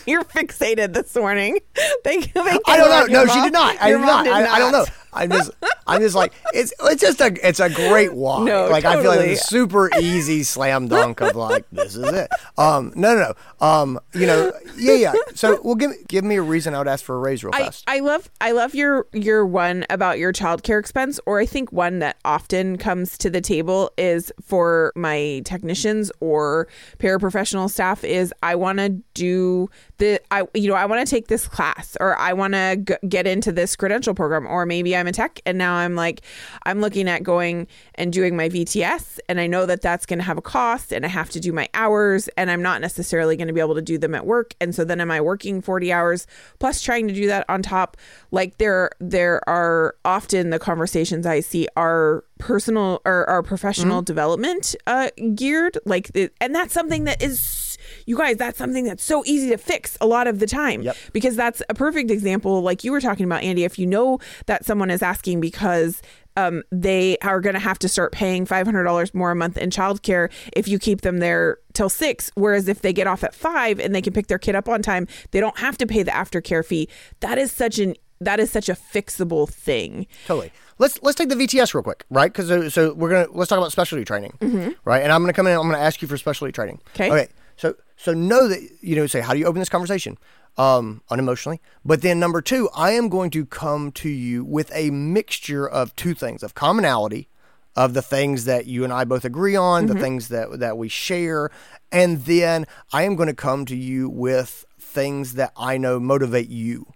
you're fixated this morning. Thank you. Thank I don't know. No, mom, she did not. I did not. I, not. I don't know. I'm just, I'm just like, it's, it's just a, it's a great why. No, like totally. I feel like it's a super easy slam dunk of like, this is it. Um, no, no, no. Um, you know, yeah, yeah. So, well, give me, give me a reason I would ask for a raise real fast. I, I love, I love your, your one about your childcare expense, or I think one that often comes to the table is for my technicians or paraprofessional staff is I want to do the, I, you know, I want to take this class, or I want to g- get into this credential program, or maybe I'm a tech and now I'm like I'm looking at going and doing my V T S, and I know that that's going to have a cost and I have to do my hours and I'm not necessarily going to be able to do them at work, and so then am I working forty hours plus trying to do that on top? Like there there are often the conversations I see are personal or are professional mm-hmm. development uh, geared, like, and that's something that is, you guys, that's something that's so easy to fix a lot of the time, yep. because that's a perfect example. Like you were talking about, Andy, if you know that someone is asking because um, they are going to have to start paying five hundred dollars more a month in childcare if you keep them there till six, whereas if they get off at five and they can pick their kid up on time, they don't have to pay the aftercare fee. That is such an that is such a fixable thing. Totally. Let's let's take the V T S real quick, right? Because so we're gonna let's talk about specialty training, mm-hmm. right? And I'm gonna come in. I'm gonna ask you for specialty training. Okay. Okay. So, so know that, you know, say, how do you open this conversation? Um, unemotionally. But then number two, I am going to come to you with a mixture of two things, of commonality, of the things that you and I both agree on, mm-hmm. the things that, that we share. And then I am going to come to you with things that I know motivate you,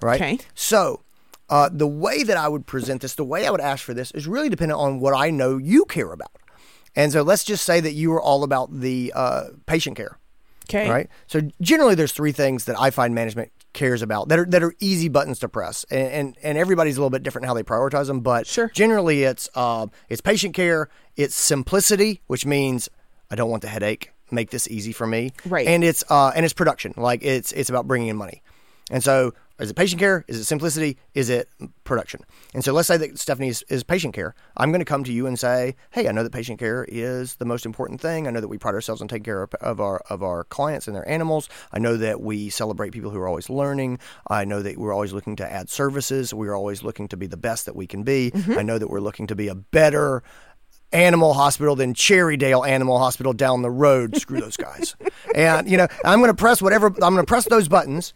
right? Okay. So uh, the way that I would present this, the way I would ask for this is really dependent on what I know you care about. And so let's just say that you are all about the uh, patient care. Okay. Right. So generally there's three things that I find management cares about that are that are easy buttons to press, and and, and everybody's a little bit different in how they prioritize them, but sure. Generally it's uh, it's patient care, it's simplicity, which means I don't want the headache, make this easy for me. Right. And it's uh and it's production, like it's it's about bringing in money. And so is it patient care? Is it simplicity? Is it production? And so let's say that Stephanie is, is patient care. I'm going to come to you and say, hey, I know that patient care is the most important thing. I know that we pride ourselves on taking care of, of our of our clients and their animals. I know that we celebrate people who are always learning. I know that we're always looking to add services. We're always looking to be the best that we can be. Mm-hmm. I know that we're looking to be a better animal hospital than Cherrydale Animal Hospital down the road. Screw those guys. And, you know, I'm going to press whatever, I'm going to press those buttons.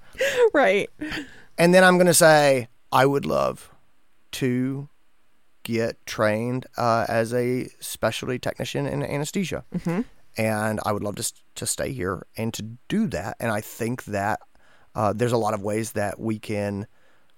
Right. And then I'm going to say, I would love to get trained uh, as a specialty technician in anesthesia. Mm-hmm. And I would love to to stay here and to do that. And I think that uh, there's a lot of ways that we can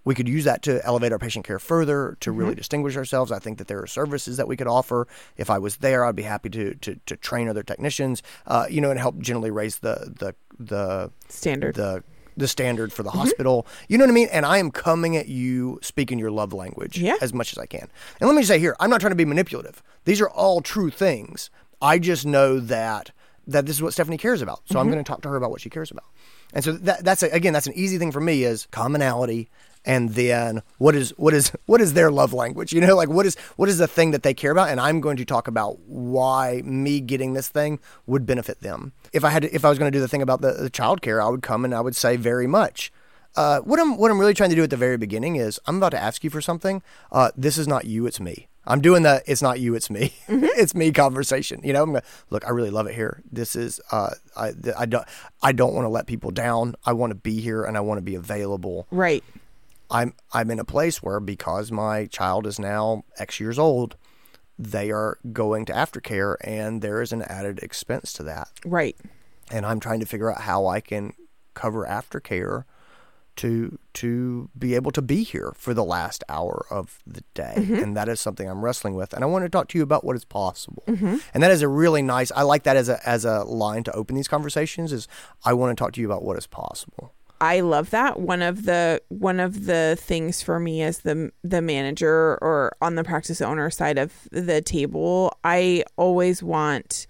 We could use that to elevate our patient care further, to really mm-hmm. distinguish ourselves. I think that there are services that we could offer. If I was there, I'd be happy to to, to train other technicians, uh, you know, and help generally raise the the the standard the the standard for the mm-hmm. hospital. You know what I mean? And I am coming at you speaking your love language yeah. as much as I can. And let me just say here, I'm not trying to be manipulative. These are all true things. I just know that that this is what Stephanie cares about. So mm-hmm. I'm going to talk to her about what she cares about. And so that, that's a, again, that's an easy thing for me is commonality. And then what is what is what is their love language? You know, like what is what is the thing that they care about? And I'm going to talk about why me getting this thing would benefit them. If I had to, if I was going to do the thing about the, the childcare, I would come and I would say very much. Uh, what I'm what I'm really trying to do at the very beginning is I'm about to ask you for something. Uh, this is not you, it's me. I'm doing the it's not you, it's me, mm-hmm. it's me conversation. You know, I'm gonna, look, I really love it here. This is uh, I I don't I don't want to let people down. I want to be here and I want to be available. Right. I'm I'm in a place where because my child is now X years old, they are going to aftercare and there is an added expense to that. Right. And I'm trying to figure out how I can cover aftercare to to be able to be here for the last hour of the day. Mm-hmm. And that is something I'm wrestling with. And I want to talk to you about what is possible. Mm-hmm. And that is a really nice, I like that as a as a line to open these conversations is I want to talk to you about what is possible. I love that. One of the one of the things for me as the the manager or on the practice owner side of the table, I always want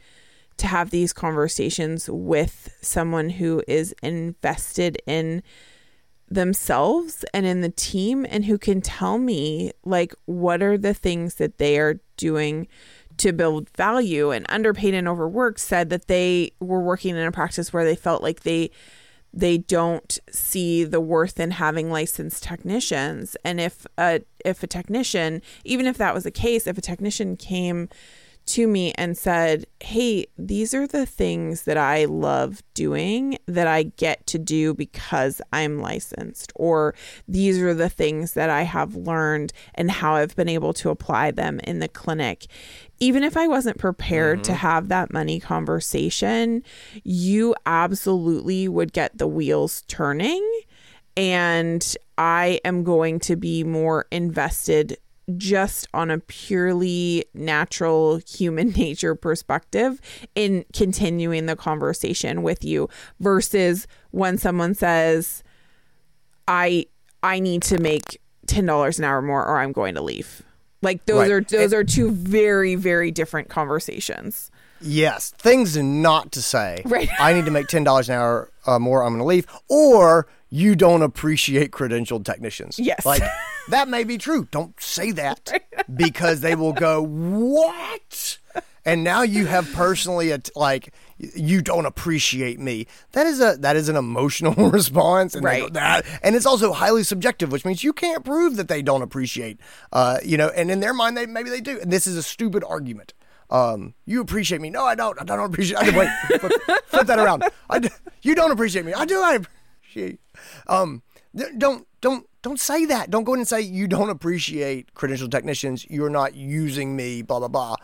to have these conversations with someone who is invested in themselves and in the team and who can tell me like what are the things that they are doing to build value. And Underpaid and Overworked said that they were working in a practice where they felt like they They don't see the worth in having licensed technicians. And if a, if a technician, even if that was the case, if a technician came to me and said, hey, these are the things that I love doing that I get to do because I'm licensed, or these are the things that I have learned and how I've been able to apply them in the clinic. Even if I wasn't prepared mm-hmm. to have that money conversation, you absolutely would get the wheels turning. And I am going to be more invested just on a purely natural human nature perspective in continuing the conversation with you versus when someone says, I I need to make ten dollars an hour more or I'm going to leave. Like those right. are those it, are two very, very different conversations. Yes. Things not to say. Right. I need to make ten dollars an hour uh, more. I'm going to leave. Or you don't appreciate credentialed technicians. Yes. Like that may be true. Don't say that right. because they will go, what? And now you have personally, a, like, you don't appreciate me. That is a that is an emotional response, and right? They go, that, and it's also highly subjective, which means you can't prove that they don't appreciate, uh, you know. And in their mind, they maybe they do. And this is a stupid argument. Um, you appreciate me? No, I don't. I don't appreciate. I, wait, flip, flip that around. I do, you don't appreciate me. I do. I appreciate. Um, don't don't. Don't say that. Don't go in and say you don't appreciate credentialed technicians. You're not using me, blah, blah, blah.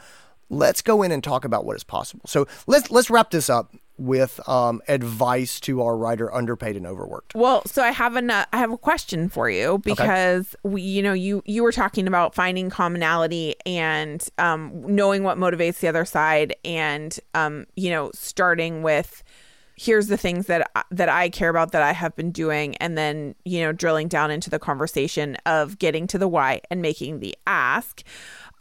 Let's go in and talk about what is possible. So let's let's wrap this up with um, advice to our writer underpaid and overworked. Well, so I have an, uh, I have a question for you, because okay. we, you know, you, you were talking about finding commonality and um, knowing what motivates the other side, and um, you know, starting with, here's the things that that I care about that I have been doing, and then, you know, drilling down into the conversation of getting to the why and making the ask.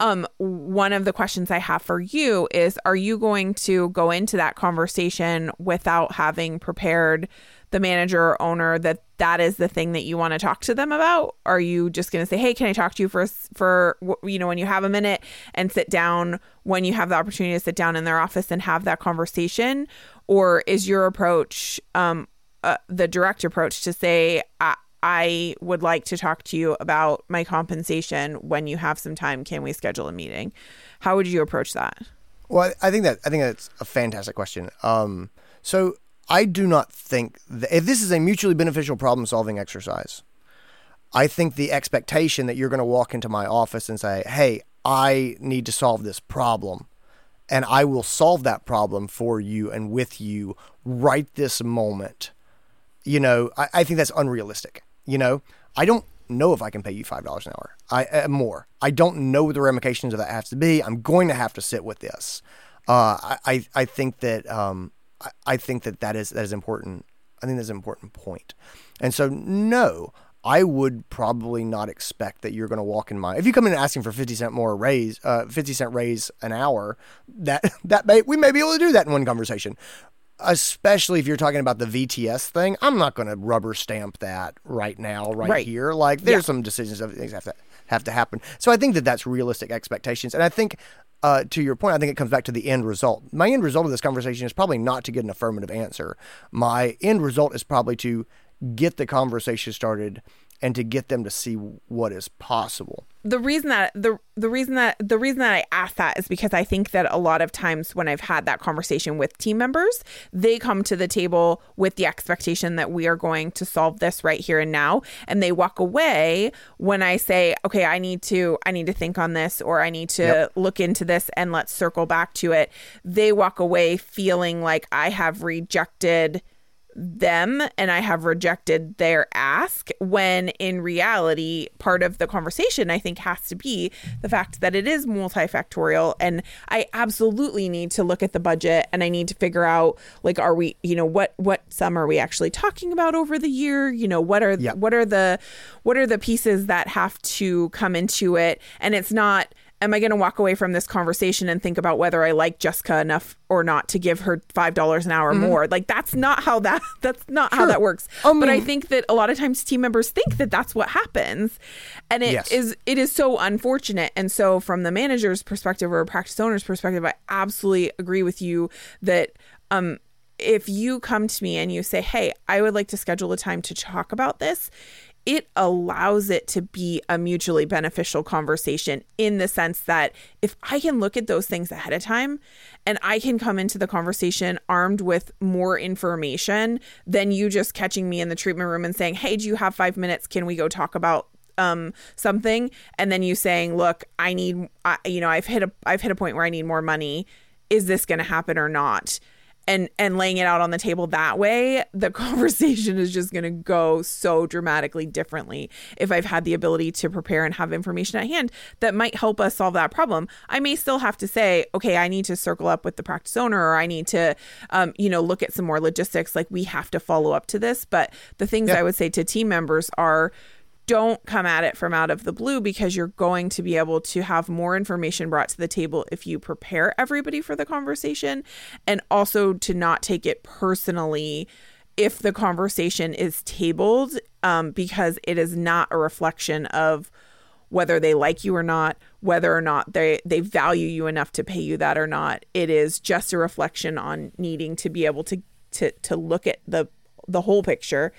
Um, one of the questions I have for you is, are you going to go into that conversation without having prepared the manager or owner that that is the thing that you want to talk to them about? Are you just going to say, hey, can I talk to you for, for, you know, when you have a minute, and sit down when you have the opportunity to sit down in their office and have that conversation? Or is your approach, um, uh, the direct approach, to say, I, I would like to talk to you about my compensation when you have some time, can we schedule a meeting? How would you approach that? Well, I think that I think that's a fantastic question. Um, so I do not think that, if this is a mutually beneficial problem-solving exercise, I think the expectation that you're going to walk into my office and say, hey, I need to solve this problem, and I will solve that problem for you and with you right this moment. You know, I, I think that's unrealistic. You know, I don't know if I can pay you five dollars an hour, I uh, more. I don't know what the ramifications of that have to be. I'm going to have to sit with this. Uh, I, I, I think that um, I, I think that that is that is important. I think that's an important point. And so, no, I would probably not expect that you're going to walk in my, if you come in asking for fifty cent more raise, uh, fifty cent raise an hour, that, that may, we may be able to do that in one conversation, especially if you're talking about the V T S thing. I'm not going to rubber stamp that right now, right, right. here. Like there's yeah. some decisions that things have to have to happen. So I think that that's realistic expectations. And I think, Uh, to your point, I think it comes back to the end result. My end result of this conversation is probably not to get an affirmative answer. My end result is probably to get the conversation started and to get them to see what is possible. The reason that the the reason that the reason that I ask that is because I think that a lot of times when I've had that conversation with team members, they come to the table with the expectation that we are going to solve this right here and now, and they walk away when I say, "Okay, I need to I need to think on this, or I need to yep. look into this, and let's circle back to it." They walk away feeling like I have rejected them and I have rejected their ask, when in reality part of the conversation I think has to be the fact that it is multifactorial, and I absolutely need to look at the budget, and I need to figure out, like, are we, you know, what what sum are we actually talking about over the year, you know, what are yeah. what are the what are the pieces that have to come into it. And it's not, am I going to walk away from this conversation and think about whether I like Jessica enough or not to give her five dollars an hour mm-hmm. more? Like, that's not how that that's not sure. how that works. Um, but I think that a lot of times team members think that that's what happens. And it yes. is it is so unfortunate. And so from the manager's perspective or practice owner's perspective, I absolutely agree with you that um, if you come to me and you say, hey, I would like to schedule a time to talk about this, it allows it to be a mutually beneficial conversation, in the sense that if I can look at those things ahead of time and I can come into the conversation armed with more information than you just catching me in the treatment room and saying, hey, do you have five minutes? Can we go talk about um, something? And then you saying, look, I need, I, you know, I've hit a, I've hit a point where I need more money. Is this going to happen or not? And and laying it out on the table that way, the conversation is just going to go so dramatically differently if I've had the ability to prepare and have information at hand that might help us solve that problem. I may still have to say, okay, I need to circle up with the practice owner, or I need to, um, you know, look at some more logistics. Like, we have to follow up to this. But the things yep. I would say to team members are, don't come at it from out of the blue, because you're going to be able to have more information brought to the table if you prepare everybody for the conversation, and also to not take it personally if the conversation is tabled, um, because it is not a reflection of whether they like you or not, whether or not they, they value you enough to pay you that or not. It is just a reflection on needing to be able to to, to look at the the whole picture,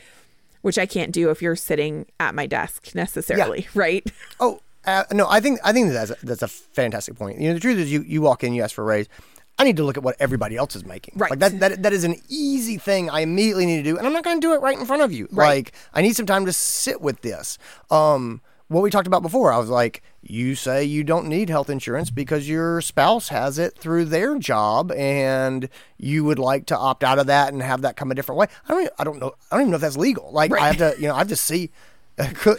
which I can't do if you're sitting at my desk necessarily, yeah. right? Oh, uh, no, I think I think that's a, that's a fantastic point. You know, the truth is, you, you walk in, you ask for a raise. I need to look at what everybody else is making. Right. Like that, that that is an easy thing I immediately need to do, and I'm not going to do it right in front of you. Right. Like, I need some time to sit with this. Um, what we talked about before. I was like, you say you don't need health insurance because your spouse has it through their job, and you would like to opt out of that and have that come a different way. I don't, I don't know. I don't even know if that's legal. Like, right. I have to, you know, I have to see,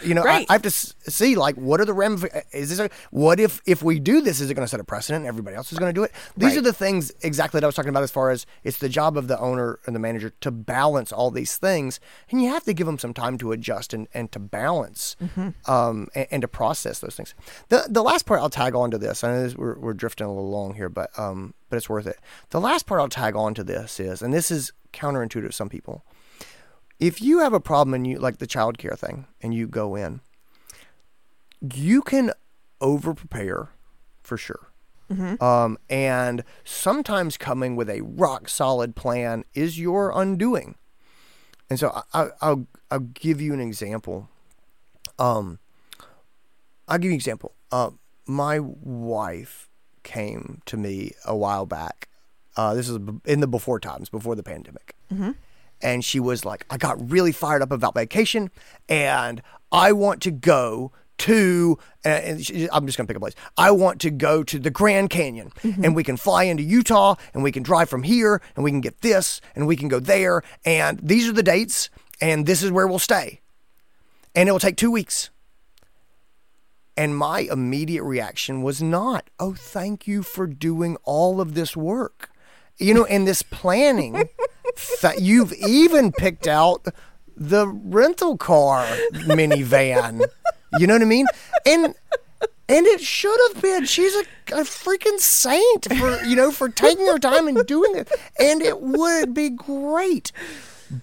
you know, right. I, I have to see, like, what are the ramifications? Is this a, what if, if we do this, is it going to set a precedent? Everybody else is going to do it. These right. are the things exactly that I was talking about, as far as it's the job of the owner and the manager to balance all these things. And you have to give them some time to adjust and, and to balance mm-hmm. um, and, and to process those things. The the last part I'll tag on to this. I know this, we're, we're drifting a little long here, but um, but it's worth it. The last part I'll tag on to this is, and this is counterintuitive to some people, if you have a problem and you, like the childcare thing, and you go in, you can over prepare for sure. Mm-hmm. Um, and sometimes coming with a rock solid plan is your undoing. And so I, I, I'll, I'll give you an example. Um, I'll give you an example. Uh, my wife came to me a while back. Uh, this is in the before times, before the pandemic. Mm-hmm. And she was like, I got really fired up about vacation, and I want to go to, and she, I'm just going to pick a place. I want to go to the Grand Canyon, mm-hmm. and we can fly into Utah, and we can drive from here, and we can get this, and we can go there, and these are the dates, and this is where we'll stay. And it'll take two weeks. And my immediate reaction was not, oh, thank you for doing all of this work. You know, and this planning... Th- you've even picked out the rental car minivan. You know what I mean? And and it should have been. She's a, a freaking saint for, you know, for taking her time and doing it. And it would be great.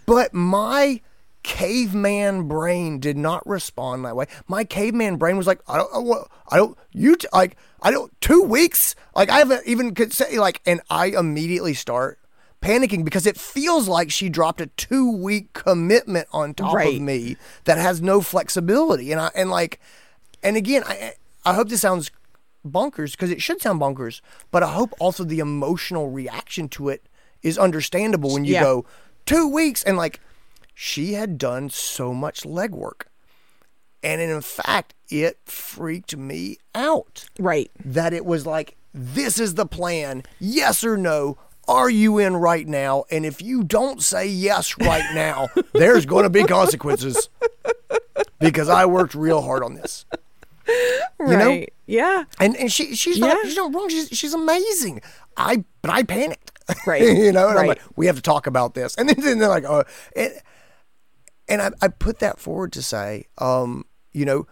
But my caveman brain did not respond that way. My caveman brain was like, I don't, I don't, you t- like, I don't, two weeks? Like, I haven't even, could say, like, and I immediately start panicking because it feels like she dropped a two-week commitment on top right. of me that has no flexibility. And I and like, and again, I I hope this sounds bonkers, because it should sound bonkers, but I hope also the emotional reaction to it is understandable when you yeah. go two weeks and like she had done so much legwork, and in fact, it freaked me out. Right, that it was like, this is the plan, yes or no. Are you in right now? And if you don't say yes right now, there's going to be consequences, because I worked real hard on this. Right. You know? Yeah. And and she she's yeah. not she's not wrong. She's she's amazing. I but I panicked. Right. You know. And right. I'm like, we have to talk about this. And then, then they're like, oh, and, and I I put that forward to say, um, you know.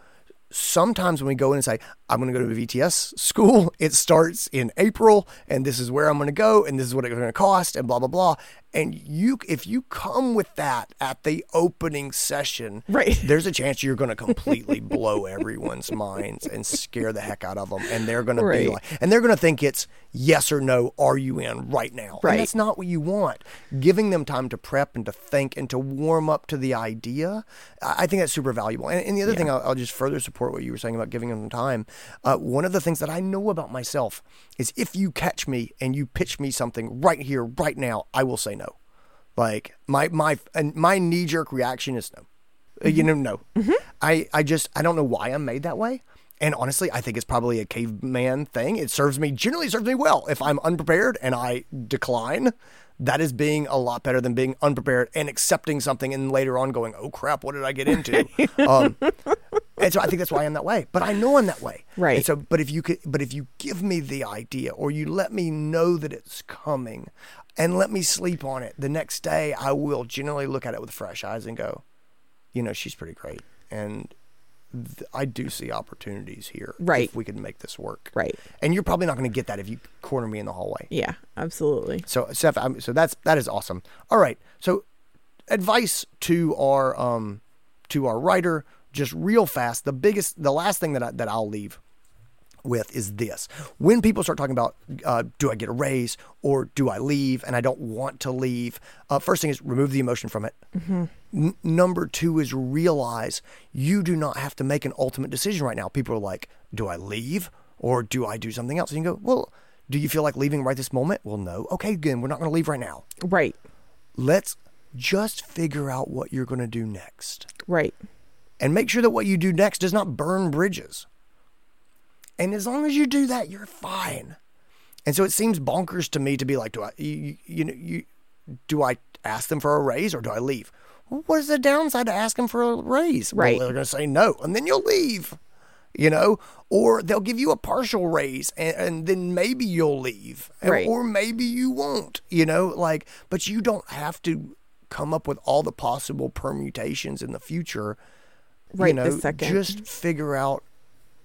Sometimes when we go in and say, I'm going to go to a V T S school, it starts in April, and this is where I'm going to go, and this is what it's going to cost, and blah, blah, blah. And you, if you come with that at the opening session, right. there's a chance you're going to completely blow everyone's minds and scare the heck out of them. And they're going right. to be like, and they're going to think it's yes or no, are you in right now? Right. And that's not what you want. Giving them time to prep and to think and to warm up to the idea, I think that's super valuable. And, and the other yeah. thing, I'll, I'll just further support what you were saying about giving them time. Uh, one of the things that I know about myself is, if you catch me and you pitch me something right here, right now, I will say no. Like my my and my knee jerk reaction is no. Mm-hmm. You know, no. Mm-hmm. I I just I don't know why I'm made that way. And honestly, I think it's probably a caveman thing. It serves me generally serves me well. If I'm unprepared and I decline, that is being a lot better than being unprepared and accepting something and later on going, oh crap, what did I get into? um, and so I think that's why I'm that way. But I know I'm that way. Right. And so, but if you could, but if you give me the idea, or you let me know that it's coming, and let me sleep on it, the next day I will generally look at it with fresh eyes and go, you know, she's pretty great, and th- I do see opportunities here. Right. If we can make this work. Right. And you're probably not going to get that if you corner me in the hallway. Yeah, absolutely. So, Steph, I'm, so that's that is awesome. All right. So, advice to our um to our writer. Just real fast, the biggest, the last thing that, I, that I'll leave with is this. When people start talking about, uh, do I get a raise or do I leave, and I don't want to leave, uh, first thing is remove the emotion from it. Mm-hmm. N- number two is realize you do not have to make an ultimate decision right now. People are like, do I leave or do I do something else? And you go, well, do you feel like leaving right this moment? Well, no. Okay, then we're not going to leave right now. Right. Let's just figure out what you're going to do next. Right. And make sure that what you do next does not burn bridges. And as long as you do that, you're fine. And so it seems bonkers to me to be like, do I, you, you know, you, do I ask them for a raise or do I leave? Well, what is the downside to asking for a raise? Right. Well, they're going to say no, and then you'll leave, you know, or they'll give you a partial raise and, and then maybe you'll leave, right. or, or maybe you won't, you know, like, but you don't have to come up with all the possible permutations in the future. Right. You know, this second. Just figure out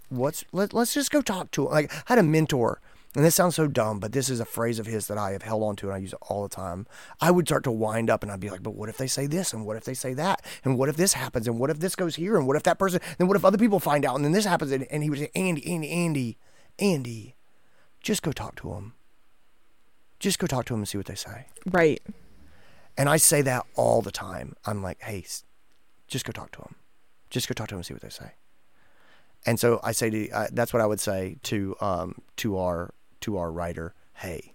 what's, let, let's just go talk to them. Like, I had a mentor. And this sounds so dumb, but this is a phrase of his that I have held on to and I use it all the time. I would start to wind up and I'd be like, but what if they say this? And what if they say that? And what if this happens? And what if this goes here? And what if that person? And what if other people find out? And then this happens. And, and he would say, Andy, Andy, Andy, Andy, just go talk to them. Just go talk to them and see what they say. Right. And I say that all the time. I'm like, hey, just go talk to them. Just go talk to them and see what they say. And so I say to, uh, that's what I would say to, um, to our, to our writer. Hey,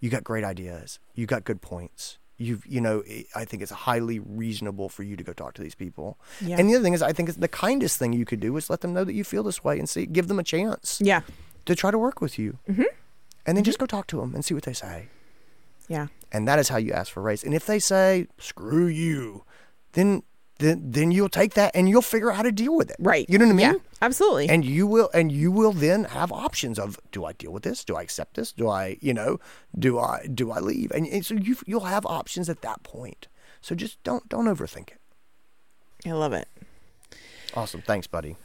you got great ideas. You got good points. You've, you know, it, I think it's highly reasonable for you to go talk to these people. Yeah. And the other thing is, I think it's the kindest thing you could do is let them know that you feel this way and see, give them a chance. Yeah. To try to work with you. Mm-hmm. And then mm-hmm. just go talk to them and see what they say. Yeah. And that is how you ask for a raise. And if they say, screw you, then Then, then you'll take that and you'll figure out how to deal with it. Right. You know what I mean? Yeah, absolutely. And you will, and you will then have options of, do I deal with this? Do I accept this? Do I, you know, do I, do I leave? And, and so you, you'll have options at that point. So just don't, don't overthink it. I love it. Awesome. Thanks, buddy.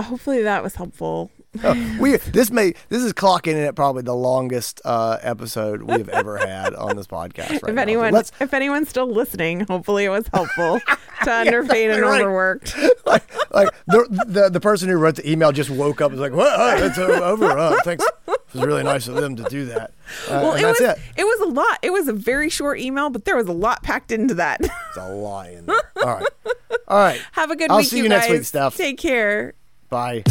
Hopefully that was helpful. Oh, we this may this is clocking in at probably the longest uh, episode we've ever had on this podcast. Right if anyone, so if anyone's still listening, hopefully it was helpful to underpaid yeah, and right. overworked. Like, like the, the the person who wrote the email just woke up and was like, "Whoa, it's over." Oh, thanks. It was really nice of them to do that. Uh, well, it was it. it was a lot. It was a very short email, but there was a lot packed into that. It's a lot in there. All right, all right. Have a good I'll week. I'll see you, you next guys. Week, Steph. Take care. Bye.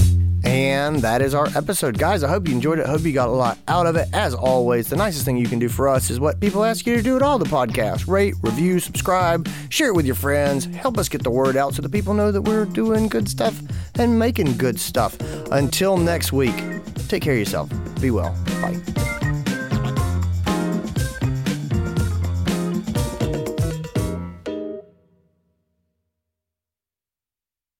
And that is our episode. Guys, I hope you enjoyed it. I hope you got a lot out of it. As always, the nicest thing you can do for us is what people ask you to do at all the podcasts. Rate, review, subscribe, share it with your friends. Help us get the word out so the people know that we're doing good stuff and making good stuff. Until next week, take care of yourself. Be well. Bye.